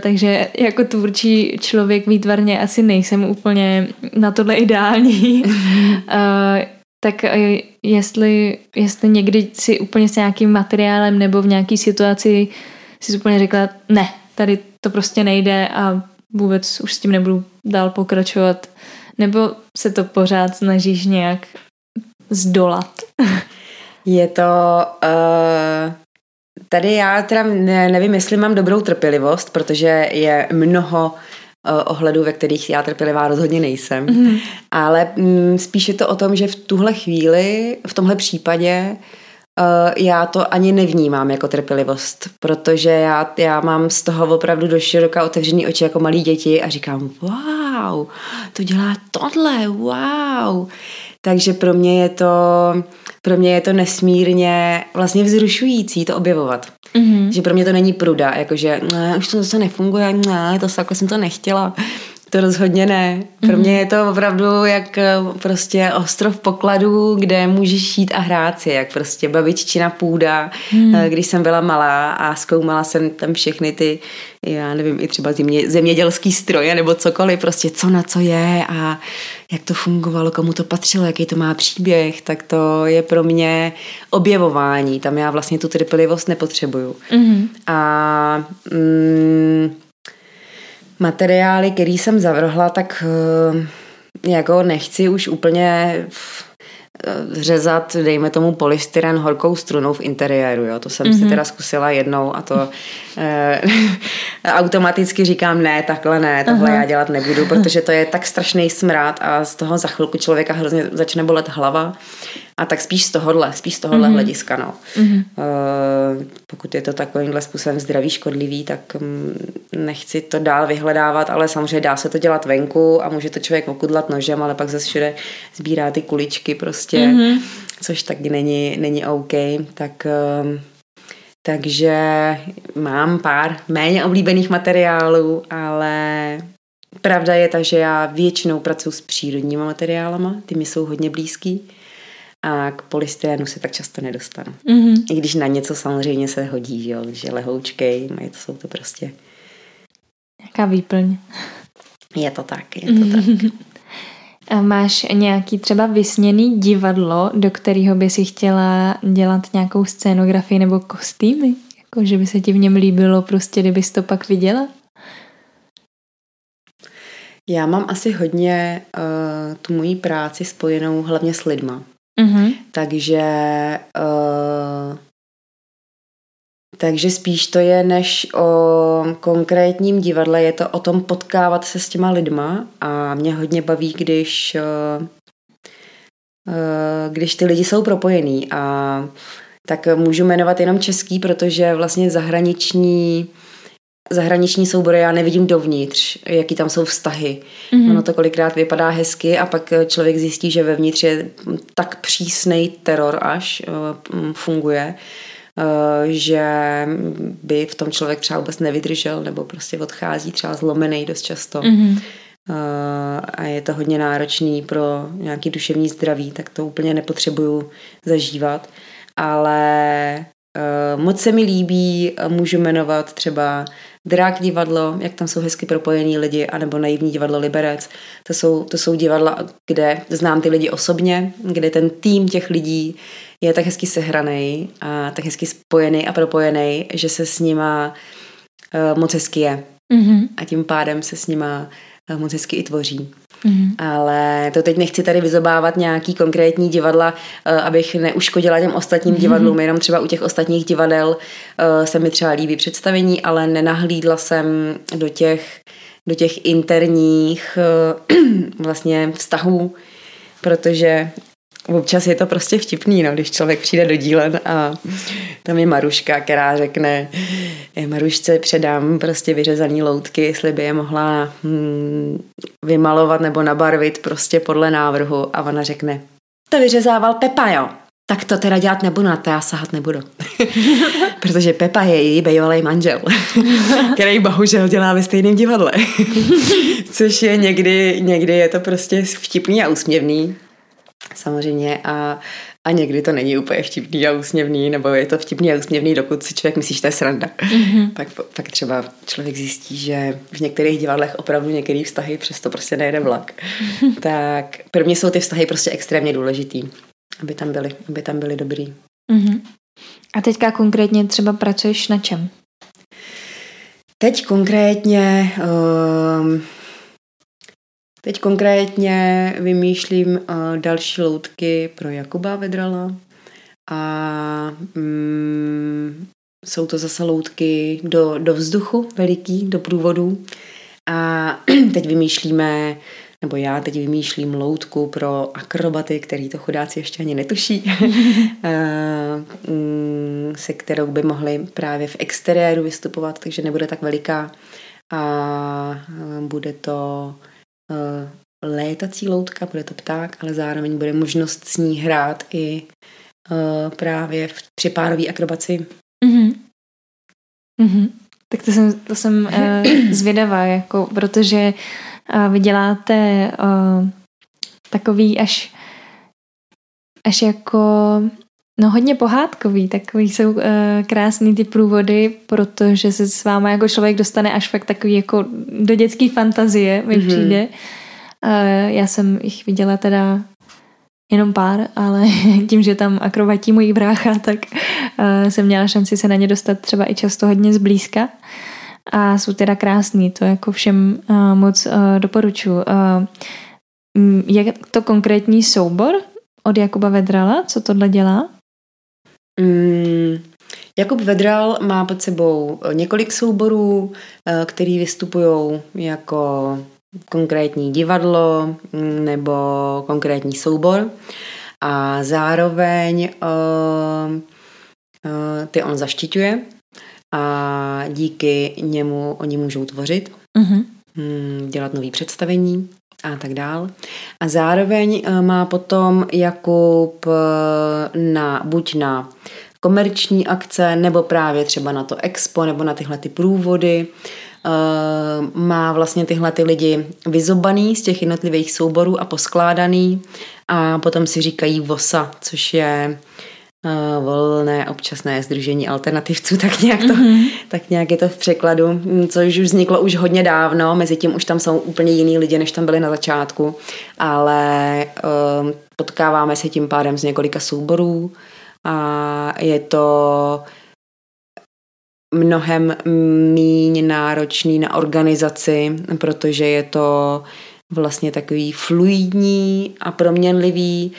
Takže jako tvůrčí člověk výtvarně asi nejsem úplně na tohle ideální. Tak jestli někdy si úplně s nějakým materiálem nebo v nějaký situaci si úplně řekla, ne, tady to prostě nejde a vůbec už s tím nebudu dál pokračovat, nebo se to pořád snažíš nějak zdolat? Je to... Tady já teda nevím, jestli mám dobrou trpělivost, protože je mnoho ohledů, ve kterých já trpělivá rozhodně nejsem. Ale spíš je to o tom, že v tuhle chvíli, v tomhle případě já to ani nevnímám jako trpělivost, protože já mám z toho opravdu do široka otevřený oči jako malí děti a říkám, wow, to dělá tohle, wow. Takže pro mě je to nesmírně vlastně vzrušující to objevovat. Mm-hmm. Že pro mě to není pruda, jakože už to zase nefunguje, takhle jsem to nechtěla. To rozhodně ne. Pro mě je to opravdu jak prostě ostrov pokladů, kde můžeš jít a hrát si, jak prostě babiččina půda, když jsem byla malá a zkoumala jsem tam všechny ty, já nevím, i třeba zemědělský stroje nebo cokoliv, prostě co na co je a jak to fungovalo, komu to patřilo, jaký to má příběh, tak to je pro mě objevování. Tam já vlastně tu trpělivost nepotřebuju. A materiály, který jsem zavrhla, tak jako nechci už úplně řezat, dejme tomu, polystyren horkou strunou v interiéru. Jo? To jsem si teda zkusila jednou a to automaticky říkám ne, tohle já dělat nebudu, protože to je tak strašný smrad a z toho za chvilku člověka hrozně začne bolet hlava. A tak spíš z tohohle hlediska, no. Pokud je to takovýmhle způsobem zdravý, škodlivý, tak nechci to dál vyhledávat, ale samozřejmě dá se to dělat venku a může to člověk okudlat nožem, ale pak zase všude sbírá ty kuličky prostě, což taky není OK, tak... Takže mám pár méně oblíbených materiálů, ale... Pravda je ta, že já většinou pracuji s přírodníma materiálama, ty mi jsou hodně blízký. A k polystyrenu se tak často nedostanu. I když na něco samozřejmě se hodí, jo? Že lehoučkej, jsou to prostě... Nějaká výplň. Je to tak. A máš nějaký třeba vysněný divadlo, do kterého by si chtěla dělat nějakou scénografii nebo kostýmy? Jako, že by se ti v něm líbilo prostě, kdybys to pak viděla? Já mám asi hodně tu moji práci spojenou hlavně s lidma. Takže spíš to je než o konkrétním divadle, je to o tom potkávat se s těma lidma a mě hodně baví, když ty lidi jsou propojený a tak můžu jmenovat jenom český, protože vlastně zahraniční soubory já nevidím dovnitř, jaký tam jsou vztahy. Ono to kolikrát vypadá hezky a pak člověk zjistí, že vevnitř je tak přísnej teror až funguje, že by v tom člověk třeba vůbec nevydržel nebo prostě odchází třeba zlomenej dost často. A je to hodně náročný pro nějaký duševní zdraví, tak to úplně nepotřebuju zažívat. Ale... moc se mi líbí, můžu jmenovat třeba Drák divadlo, jak tam jsou hezky propojení lidi, anebo Naivní divadlo Liberec. To jsou divadla, kde znám ty lidi osobně, kde ten tým těch lidí je tak hezky sehranej a tak hezky spojený a propojený, že se s nima moc hezky je. A tím pádem se s nima moc hezky i tvoří. Ale to teď nechci tady vyzobávat nějaký konkrétní divadla, abych neuškodila těm ostatním divadlům, jenom třeba u těch ostatních divadel se mi třeba líbí představení, ale nenahlídla jsem do těch interních vlastně vztahů, protože občas je to prostě vtipný, no, když člověk přijde do dílen a tam je Maruška, která řekne Marušce předám prostě vyřezaný loutky, jestli by je mohla vymalovat nebo nabarvit prostě podle návrhu a ona řekne, to vyřezával Pepa, jo, tak to teda dělat nebudu, na to já sahat nebudu. Protože Pepa je její bývalý manžel, který bohužel dělá ve stejném divadle. Což je někdy je to prostě vtipný a úsměvný. Samozřejmě a někdy to není úplně vtipný a úsměvný, nebo je to vtipný a úsměvný, dokud si člověk myslí, že to je sranda. Pak třeba člověk zjistí, že v některých divadlech opravdu některé vztahy přesto prostě nejde vlak. Tak pro mě jsou ty vztahy prostě extrémně důležitý, aby tam byly dobrý. A teďka konkrétně třeba pracuješ na čem? Teď konkrétně vymýšlím další loutky pro Jakuba Vedrala a jsou to zase loutky do vzduchu veliký, do průvodů a teď vymýšlíme nebo já teď vymýšlím loutku pro akrobaty, který to chudáci ještě ani netuší, se kterou by mohli právě v exteriéru vystupovat, takže nebude tak veliká a bude to létací loutka, bude to pták, ale zároveň bude možnost s ní hrát i právě v třipárové akrobaci. Mm-hmm. Mm-hmm. Tak to jsem zvědavá, jako, protože vy děláte takový až jako hodně pohádkový, takový jsou krásný ty průvody, protože se s váma jako člověk dostane až fakt takový jako do dětský fantazie mi přijde. Já jsem jich viděla teda jenom pár, ale tím, že tam akrobatí můj brácha, tak jsem měla šanci se na ně dostat třeba i často hodně zblízka. A jsou teda krásný, to jako všem moc doporučuji. Je to konkrétní soubor od Jakuba Vedrala? Co tohle dělá? Jakub Vedral má pod sebou několik souborů, který vystupují jako konkrétní divadlo nebo konkrétní soubor a zároveň ty on zaštiťuje a díky němu oni můžou tvořit, dělat nový představení a tak dál. A zároveň má potom Jakub buď na komerční akce nebo právě třeba na to expo nebo na tyhle ty průvody. Má vlastně tyhle ty lidi vyzobaný z těch jednotlivých souborů a poskládaný a potom si říkají VOSA, což je volné občasné sdružení alternativců, tak nějak je to v překladu, což už vzniklo už hodně dávno, mezi tím už tam jsou úplně jiný lidi, než tam byli na začátku, ale potkáváme se tím pádem z několika souborů a je to mnohem míň náročný na organizaci, protože je to vlastně takový fluidní a proměnlivý.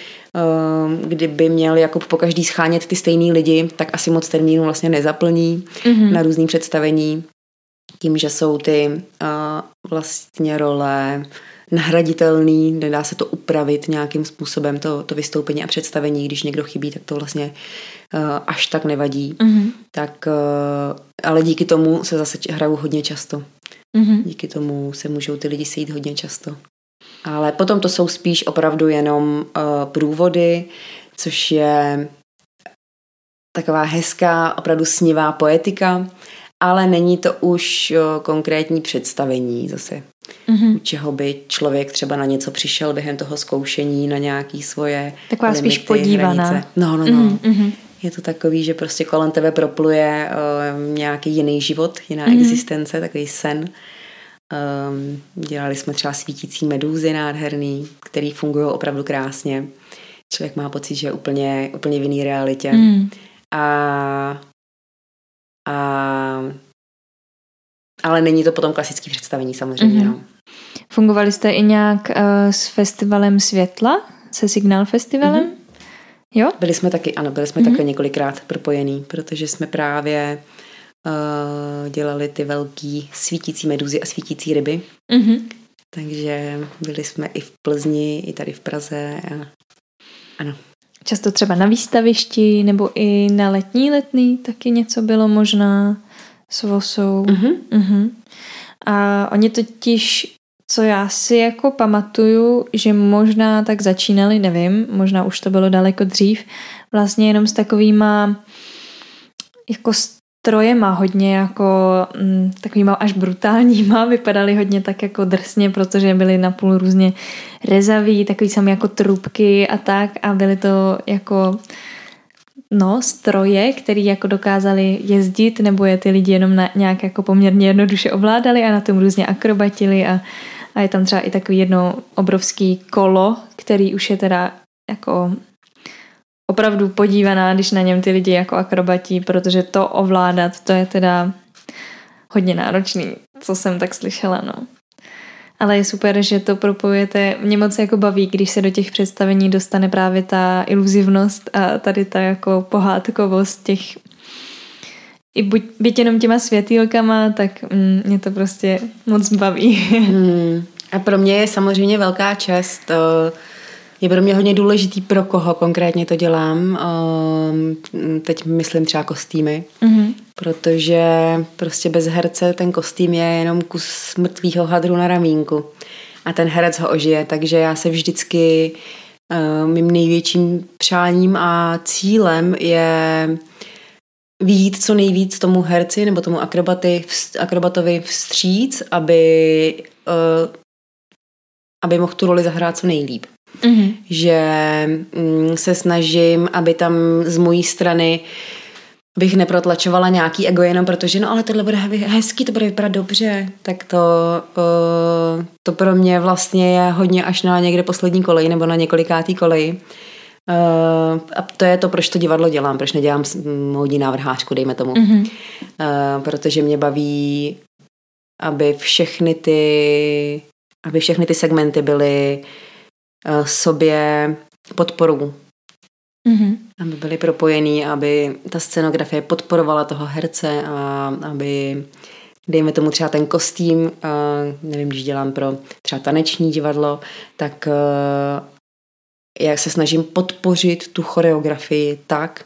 Kdyby měl Jakub po každý schánět ty stejný lidi, tak asi moc termínů vlastně nezaplní na různý představení. Tím, že jsou ty vlastně role nahraditelný, nedá se to upravit nějakým způsobem, to vystoupení a představení, když někdo chybí, tak to vlastně až tak nevadí. Tak, ale díky tomu se zase hrajou hodně často. Díky tomu se můžou ty lidi sejít hodně často. Ale potom to jsou spíš opravdu jenom průvody, což je taková hezká, opravdu snivá poetika, ale není to už konkrétní představení zase. U čeho by člověk třeba na něco přišel během toho zkoušení, na nějaký svoje taková limity, spíš podívaná. Hranice. No. Je to takový, že prostě kolem tebe propluje nějaký jiný život, jiná existence, takový sen. Dělali jsme třeba svítící medúzy nádherný, které fungují opravdu krásně. Člověk má pocit, že je úplně v jiný realitě. Ale není to potom klasické představení samozřejmě. No. Fungovali jste i nějak s festivalem světla? Se Signál festivalem? Jo? Byli jsme taky několikrát propojený, protože jsme právě dělali ty velký svítící meduzy a svítící ryby. Takže byli jsme i v Plzni, i tady v Praze. Ano. Často třeba na výstavišti nebo i na letní taky něco bylo možná s VOSou. A oni totiž, co já si jako pamatuju, že možná tak začínali, nevím, možná už to bylo daleko dřív, vlastně jenom s takovýma jako strojema hodně jako takovýma až brutálníma, vypadaly hodně tak jako drsně, protože byly napůl různě rezaví, takový samé jako trubky a tak a byly to jako stroje, který jako dokázali jezdit, nebo je ty lidi jenom nějak jako poměrně jednoduše ovládali a na tom různě akrobatili a je tam třeba i takový jedno obrovský kolo, který už je teda jako opravdu podívaná, když na něm ty lidi jako akrobatí, protože to ovládat, to je teda hodně náročný, co jsem tak slyšela, no. Ale je super, že to propojujete. Mě moc jako baví, když se do těch představení dostane právě ta iluzivnost a tady ta jako pohádkovost těch i byť jenom těma světýlkama, tak mě to prostě moc baví. A pro mě je samozřejmě velká čest. Je pro mě hodně důležitý, pro koho konkrétně to dělám. Teď myslím třeba kostýmy, protože prostě bez herce ten kostým je jenom kus mrtvýho hadru na ramínku. A ten herec ho ožije, takže já se vždycky, mým největším přáním a cílem je vyjít co nejvíc tomu herci nebo tomu akrobatovi vstříc, aby mohl tu roli zahrát co nejlíp. Mm-hmm. Že se snažím, aby tam z mojí strany bych neprotlačovala nějaký ego jenom protože, no ale tohle bude hezký, to bude vypadat dobře, tak to pro mě vlastně je hodně až na někde poslední koleji nebo na několikátý koleji. A to je to, proč to divadlo dělám, proč nedělám hodinu vrhářku, dejme tomu. Mm-hmm. Protože mě baví, aby všechny ty segmenty byly sobě podporou. Mm-hmm. Aby byly propojený, aby ta scenografie podporovala toho herce a aby, dejme tomu třeba ten kostým, nevím, když dělám pro třeba taneční divadlo, tak já se snažím podpořit tu choreografii tak,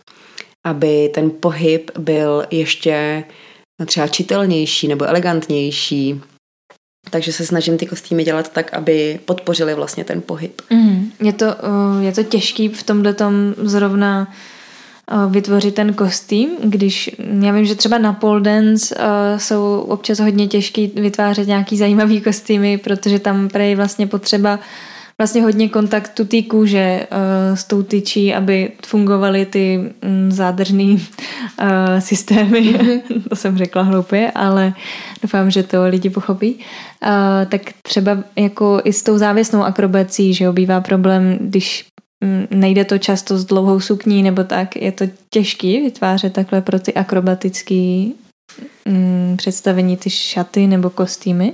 aby ten pohyb byl ještě třeba čitelnější nebo elegantnější. Takže se snažím ty kostýmy dělat tak, aby podpořili vlastně ten pohyb. Mm. Je to těžký v tomhletom zrovna vytvořit ten kostým, když já vím, že třeba na pole dance jsou občas hodně těžký vytvářet nějaký zajímavý kostýmy, protože tam je vlastně potřeba vlastně hodně kontaktu té kůže s tou tyčí, aby fungovaly ty zádržné systémy. To jsem řekla hloupě, ale doufám, že to lidi pochopí. Tak třeba jako i s tou závěsnou akrobací, že obývá problém, když nejde to často s dlouhou sukní nebo tak, je to těžký vytvářet takhle pro ty akrobatické představení, ty šaty nebo kostýmy?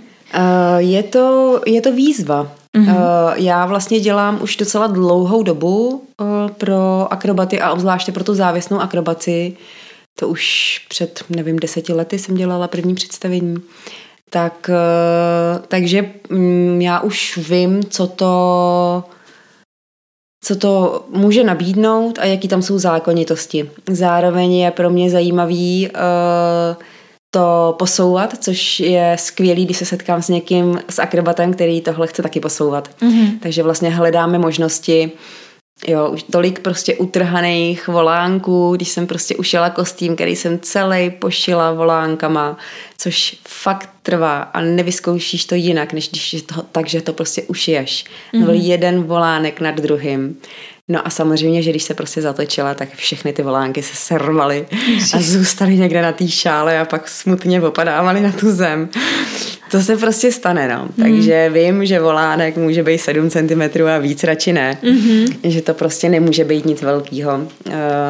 Je to výzva. Mm-hmm. Já vlastně dělám už docela dlouhou dobu pro akrobaty a obzvláště pro tu závěsnou akrobaci. To už před, 10 lety jsem dělala první představení. Takže já už vím, co to může nabídnout a jaký tam jsou zákonitosti. Zároveň je pro mě zajímavý to posouvat, což je skvělý, když se setkám s někým, s akrobatem, který tohle chce taky posouvat. Mm-hmm. Takže vlastně hledáme možnosti, už tolik prostě utrhaných volánků, když jsem prostě ušila kostým, který jsem celý pošila volánkama, což fakt trvá a nevyzkoušíš to jinak, než když je to tak, že to prostě ušiješ. Mm-hmm. Byl jeden volánek nad druhým. No a samozřejmě, že když se prostě zatočila, tak všechny ty volánky se servaly a zůstaly někde na té šále a pak smutně opadávaly na tu zem. To se prostě stane, no. Takže vím, že volánek může být 7 cm a víc, radši ne. Mm-hmm. Že to prostě nemůže být nic velkýho.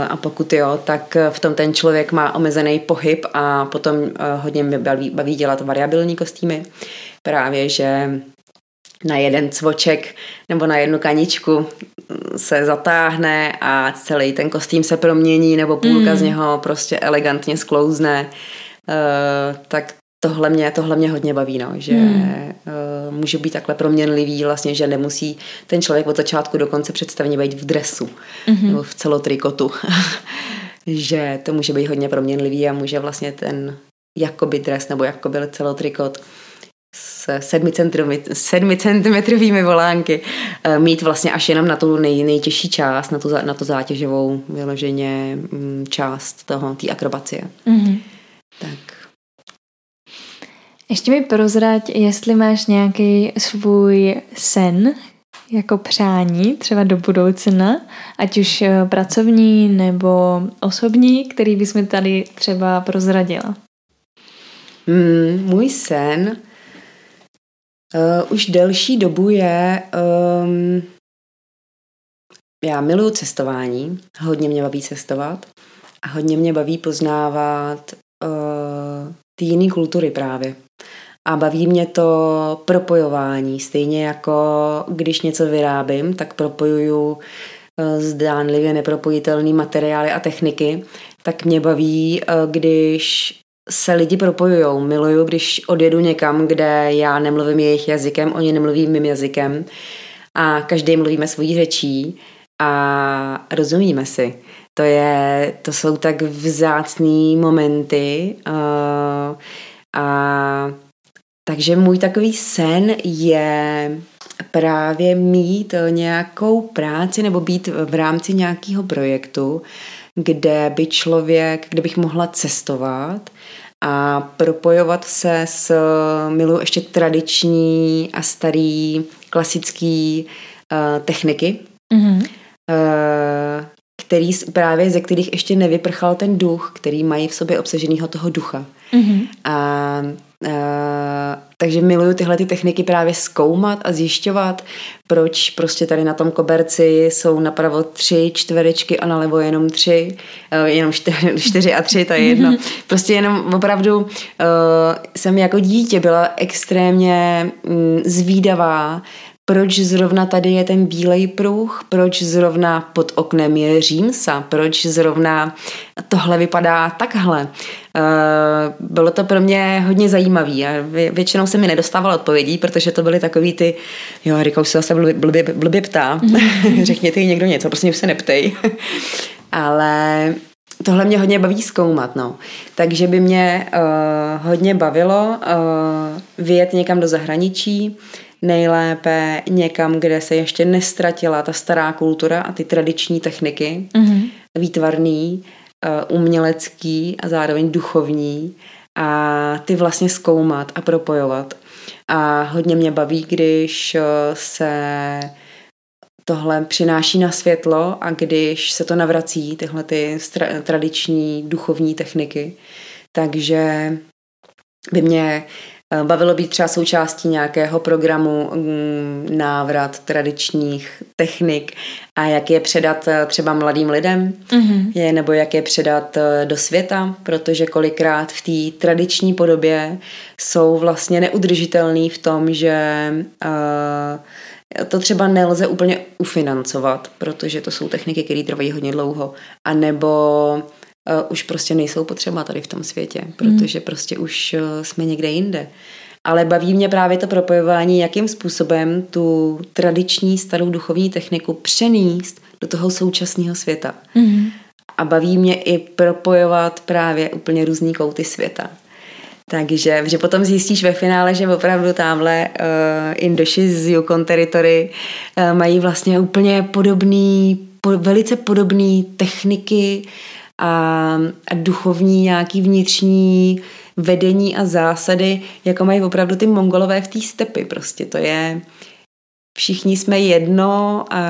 A pokud jo, tak v tom ten člověk má omezený pohyb a potom hodně mě baví dělat variabilní kostýmy. Právě, že na jeden cvoček nebo na jednu kaničku se zatáhne a celý ten kostým se promění nebo půlka z něho prostě elegantně sklouzne. Tak tohle mě hodně baví, no, že může být takhle proměnlivý vlastně, že nemusí ten člověk od začátku do konce představení být v dresu nebo v celotrikotu. Že to může být hodně proměnlivý a může vlastně ten jakoby dres nebo jakoby celotrikot s 7 centimetrovými volánky mít vlastně až jenom na tu nejtěžší část, na tu zátěžovou vyloženě část té akrobacie. Mm-hmm. Tak. Ještě mi prozrať, jestli máš nějaký svůj sen jako přání, třeba do budoucna, ať už pracovní nebo osobní, který bys mi tady třeba prozradila. Můj sen už delší dobu je, já miluju cestování, hodně mě baví cestovat a hodně mě baví poznávat ty jiné kultury právě. A baví mě to propojování, stejně jako když něco vyrábím, tak propojuju zdánlivě nepropojitelné materiály a techniky, tak mě baví, když se lidi propojujou. Miluju, když odjedu někam, kde já nemluvím jejich jazykem, oni nemluví mým jazykem a každý mluvíme svojí řečí a rozumíme si. To jsou tak vzácný momenty a takže můj takový sen je právě mít nějakou práci nebo být v rámci nějakého projektu, kde bych mohla cestovat a propojovat se s, miluji ještě tradiční a starý klasický techniky, ze kterých ještě nevyprchal ten duch, který mají v sobě obsaženýho toho ducha. Takže miluju tyhle ty techniky právě zkoumat a zjišťovat, proč prostě tady na tom koberci jsou napravo 3 čtverečky a nalevo jenom 3, jenom 4 a 3, to je jedno. Prostě jenom opravdu jsem jako dítě byla extrémně zvídavá, proč zrovna tady je ten bílej pruh, proč zrovna pod oknem je římsa, proč zrovna tohle vypadá takhle. Bylo to pro mě hodně zajímavé a většinou se mi nedostávala odpovědí, protože to byly takový ty, jo, Eriko, už se zase blbě ptá, řekněte jí někdo něco, prostě už se neptej. Ale tohle mě hodně baví zkoumat, no. Takže by mě hodně bavilo vyjet někam do zahraničí, nejlépe někam, kde se ještě nestratila ta stará kultura a ty tradiční techniky, výtvarný, umělecký a zároveň duchovní a ty vlastně zkoumat a propojovat. A hodně mě baví, když se tohle přináší na světlo a když se to navrací, tyhle ty tradiční duchovní techniky. Takže by mě bavilo být třeba součástí nějakého programu návrat tradičních technik a jak je předat třeba mladým lidem, nebo jak je předat do světa, protože kolikrát v té tradiční podobě jsou vlastně neudržitelný v tom, že to třeba nelze úplně ufinancovat, protože to jsou techniky, které trvají hodně dlouho, anebo už prostě nejsou potřeba tady v tom světě, protože prostě už jsme někde jinde. Ale baví mě právě to propojování, jakým způsobem tu tradiční starou duchovní techniku přenést do toho současného světa. A baví mě i propojovat právě úplně různý kouty světa. Takže že potom zjistíš ve finále, že opravdu tamhle Indoši z Yukon Territory mají vlastně úplně velice podobné techniky a duchovní nějaký vnitřní vedení a zásady, jako mají opravdu ty Mongolové v té stepy. Prostě to je, všichni jsme jedno a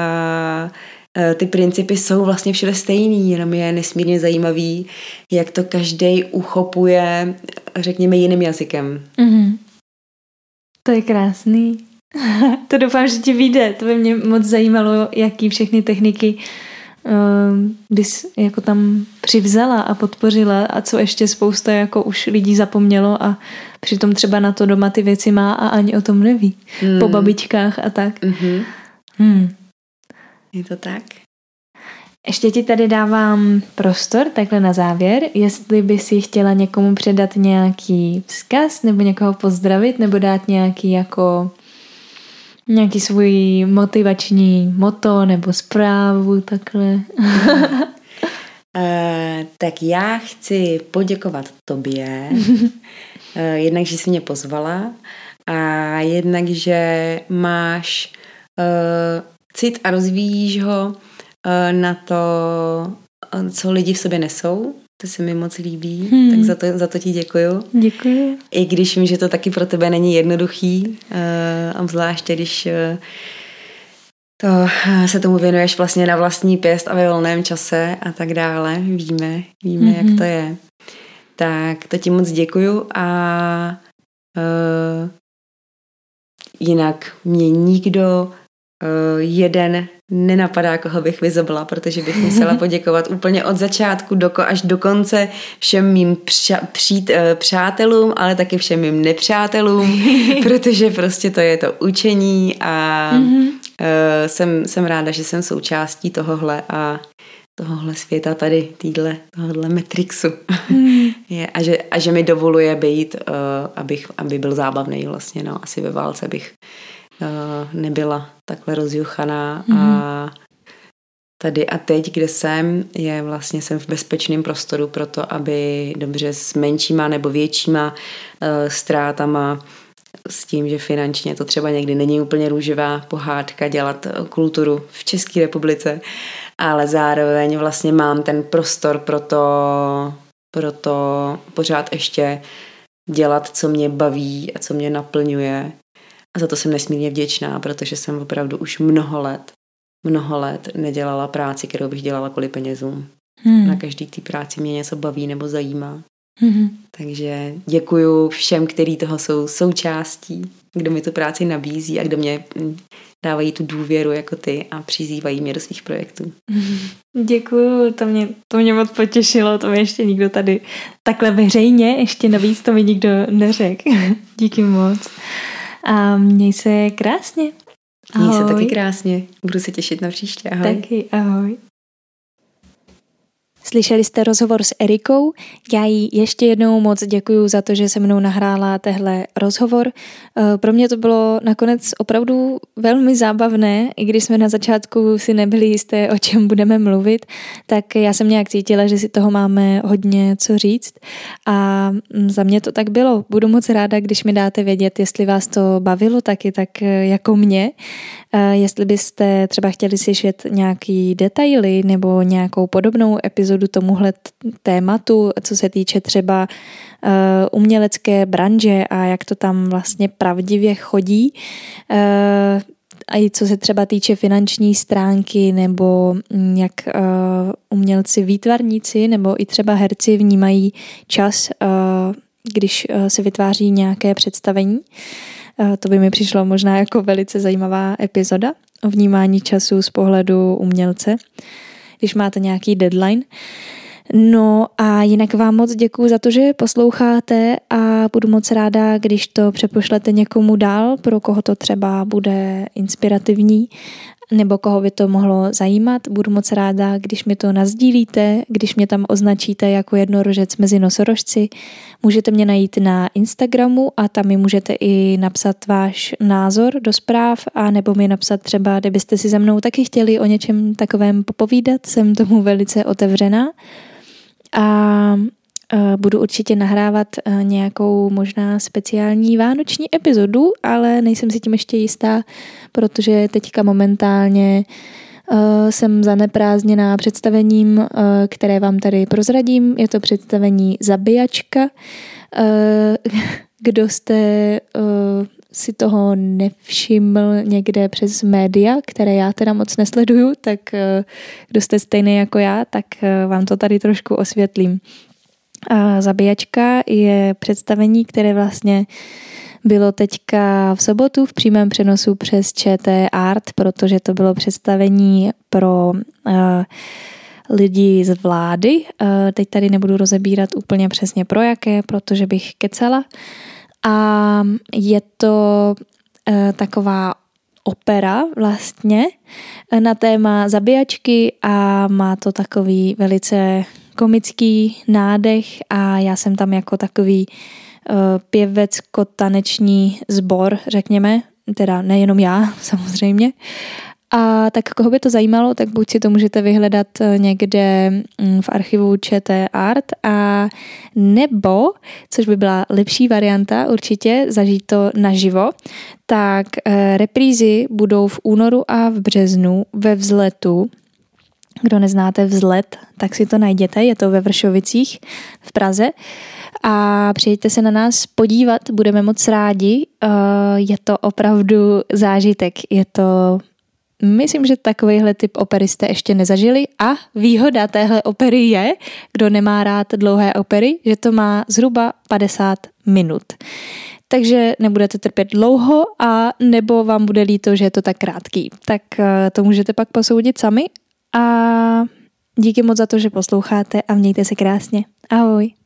ty principy jsou vlastně všude stejný, jenom je nesmírně zajímavý, jak to každej uchopuje, řekněme, jiným jazykem. To je krásný. To doufám, že ti vyjde. To by mě moc zajímalo, jaký všechny techniky bys jako tam přivzala a podpořila a co ještě spousta jako už lidí zapomnělo a přitom třeba na to doma ty věci má a ani o tom neví. Po babičkách a tak. Je to tak? Ještě ti tady dávám prostor takhle na závěr, jestli by si chtěla někomu předat nějaký vzkaz nebo někoho pozdravit nebo dát nějaký svůj motivační motto nebo zprávu, takhle. Tak já chci poděkovat tobě, jednak, že jsi mě pozvala a jednak, že máš cit a rozvíjíš ho na to, co lidi v sobě nesou. To se mi moc líbí, tak za to ti děkuju. Děkuji. I když vím, že to taky pro tebe není jednoduchý, a zvláště když se tomu věnuješ vlastně na vlastní pěst a ve volném čase a tak dále. Víme, jak to je. Tak to ti moc děkuju a jinak mě nikdo jeden nenapadá, koho bych vyzobla, protože bych musela poděkovat úplně od začátku až do konce všem mým přátelům, ale taky všem mým nepřátelům, protože prostě to je to učení a jsem ráda, že jsem součástí tohohle a tohohle světa tady, tohohle matrixu. A že mi dovoluje být, aby byl zábavný vlastně, no. Asi ve válce bych nebyla takhle rozjuchaná a tady a teď, kde jsem, jsem v bezpečném prostoru pro to, aby dobře s menšíma nebo většíma ztrátama, s tím, že finančně to třeba někdy není úplně růživá pohádka dělat kulturu v České republice, ale zároveň vlastně mám ten prostor pro to pořád ještě dělat, co mě baví a co mě naplňuje. A za to jsem nesmírně vděčná, protože jsem opravdu už mnoho let nedělala práci, kterou bych dělala kvůli penězům. Na každý té práci mě něco baví nebo zajímá. Takže děkuju všem, kteří toho jsou součástí, kdo mi tu práci nabízí a kdo mě dávají tu důvěru jako ty a přizývají mě do svých projektů. Děkuju, to mě moc potěšilo, to mi ještě nikdo tady takhle veřejně, ještě navíc to mi nikdo neřekl. Díky moc. A měj se krásně. Ahoj. Měj se taky krásně. Budu se těšit na příště. Ahoj. Taky, ahoj. Slyšeli jste rozhovor s Erikou, já jí ještě jednou moc děkuju za to, že se mnou nahrála tehle rozhovor. Pro mě to bylo nakonec opravdu velmi zábavné, i když jsme na začátku si nebyli jisté, o čem budeme mluvit, tak já jsem nějak cítila, že si toho máme hodně co říct a za mě to tak bylo. Budu moc ráda, když mi dáte vědět, jestli vás to bavilo taky, tak jako mě. Jestli byste třeba chtěli slyšet nějaký detaily nebo nějakou podobnou epizodu tomuhle tématu, co se týče třeba umělecké branže a jak to tam vlastně pravdivě chodí, a i co se třeba týče finanční stránky nebo jak umělci výtvarníci nebo i třeba herci vnímají čas, když se vytváří nějaké představení. To by mi přišlo možná jako velice zajímavá epizoda o vnímání času z pohledu umělce, když máte nějaký deadline. No a jinak vám moc děkuju za to, že posloucháte a budu moc ráda, když to přepošlete někomu dál, pro koho to třeba bude inspirativní nebo koho by to mohlo zajímat. Budu moc ráda, když mi to nasdílíte, když mě tam označíte jako jednorožec mezi nosorožci. Můžete mě najít na Instagramu a tam mi můžete i napsat váš názor do zpráv a nebo mi napsat třeba, kdybyste si se mnou taky chtěli o něčem takovém popovídat. Jsem tomu velice otevřená a budu určitě nahrávat nějakou možná speciální vánoční epizodu, ale nejsem si tím ještě jistá, protože teďka momentálně jsem zaneprázdněná představením, které vám tady prozradím. Je to představení Zabijačka. Kdo jste si toho nevšiml někde přes média, které já teda moc nesleduju, tak kdo jste stejný jako já, tak vám to tady trošku osvětlím. A Zabijačka je představení, které vlastně bylo teďka v sobotu v přímém přenosu přes ČT Art, protože to bylo představení pro lidi z vlády. Teď tady nebudu rozebírat úplně přesně pro jaké, protože bych kecala. A je to taková opera vlastně na téma zabijačky a má to takový velice komický nádech a já jsem tam jako takový pěvecko-taneční sbor, řekněme, teda nejenom já, samozřejmě. A tak koho by to zajímalo, tak buď si to můžete vyhledat někde v archivu ČT Art a nebo, což by byla lepší varianta určitě, zažít to naživo, tak reprízy budou v únoru a v březnu ve Vzletu. Kdo neznáte Vzlet, tak si to najděte, je to ve Vršovicích v Praze a přijďte se na nás podívat, budeme moc rádi, je to opravdu zážitek, je to, myslím, že takovýhle typ opery jste ještě nezažili a výhoda téhle opery je, kdo nemá rád dlouhé opery, že to má zhruba 50 minut. Takže nebudete trpět dlouho a nebo vám bude líto, že je to tak krátký. Tak to můžete pak posoudit sami. A díky moc za to, že posloucháte a mějte se krásně. Ahoj.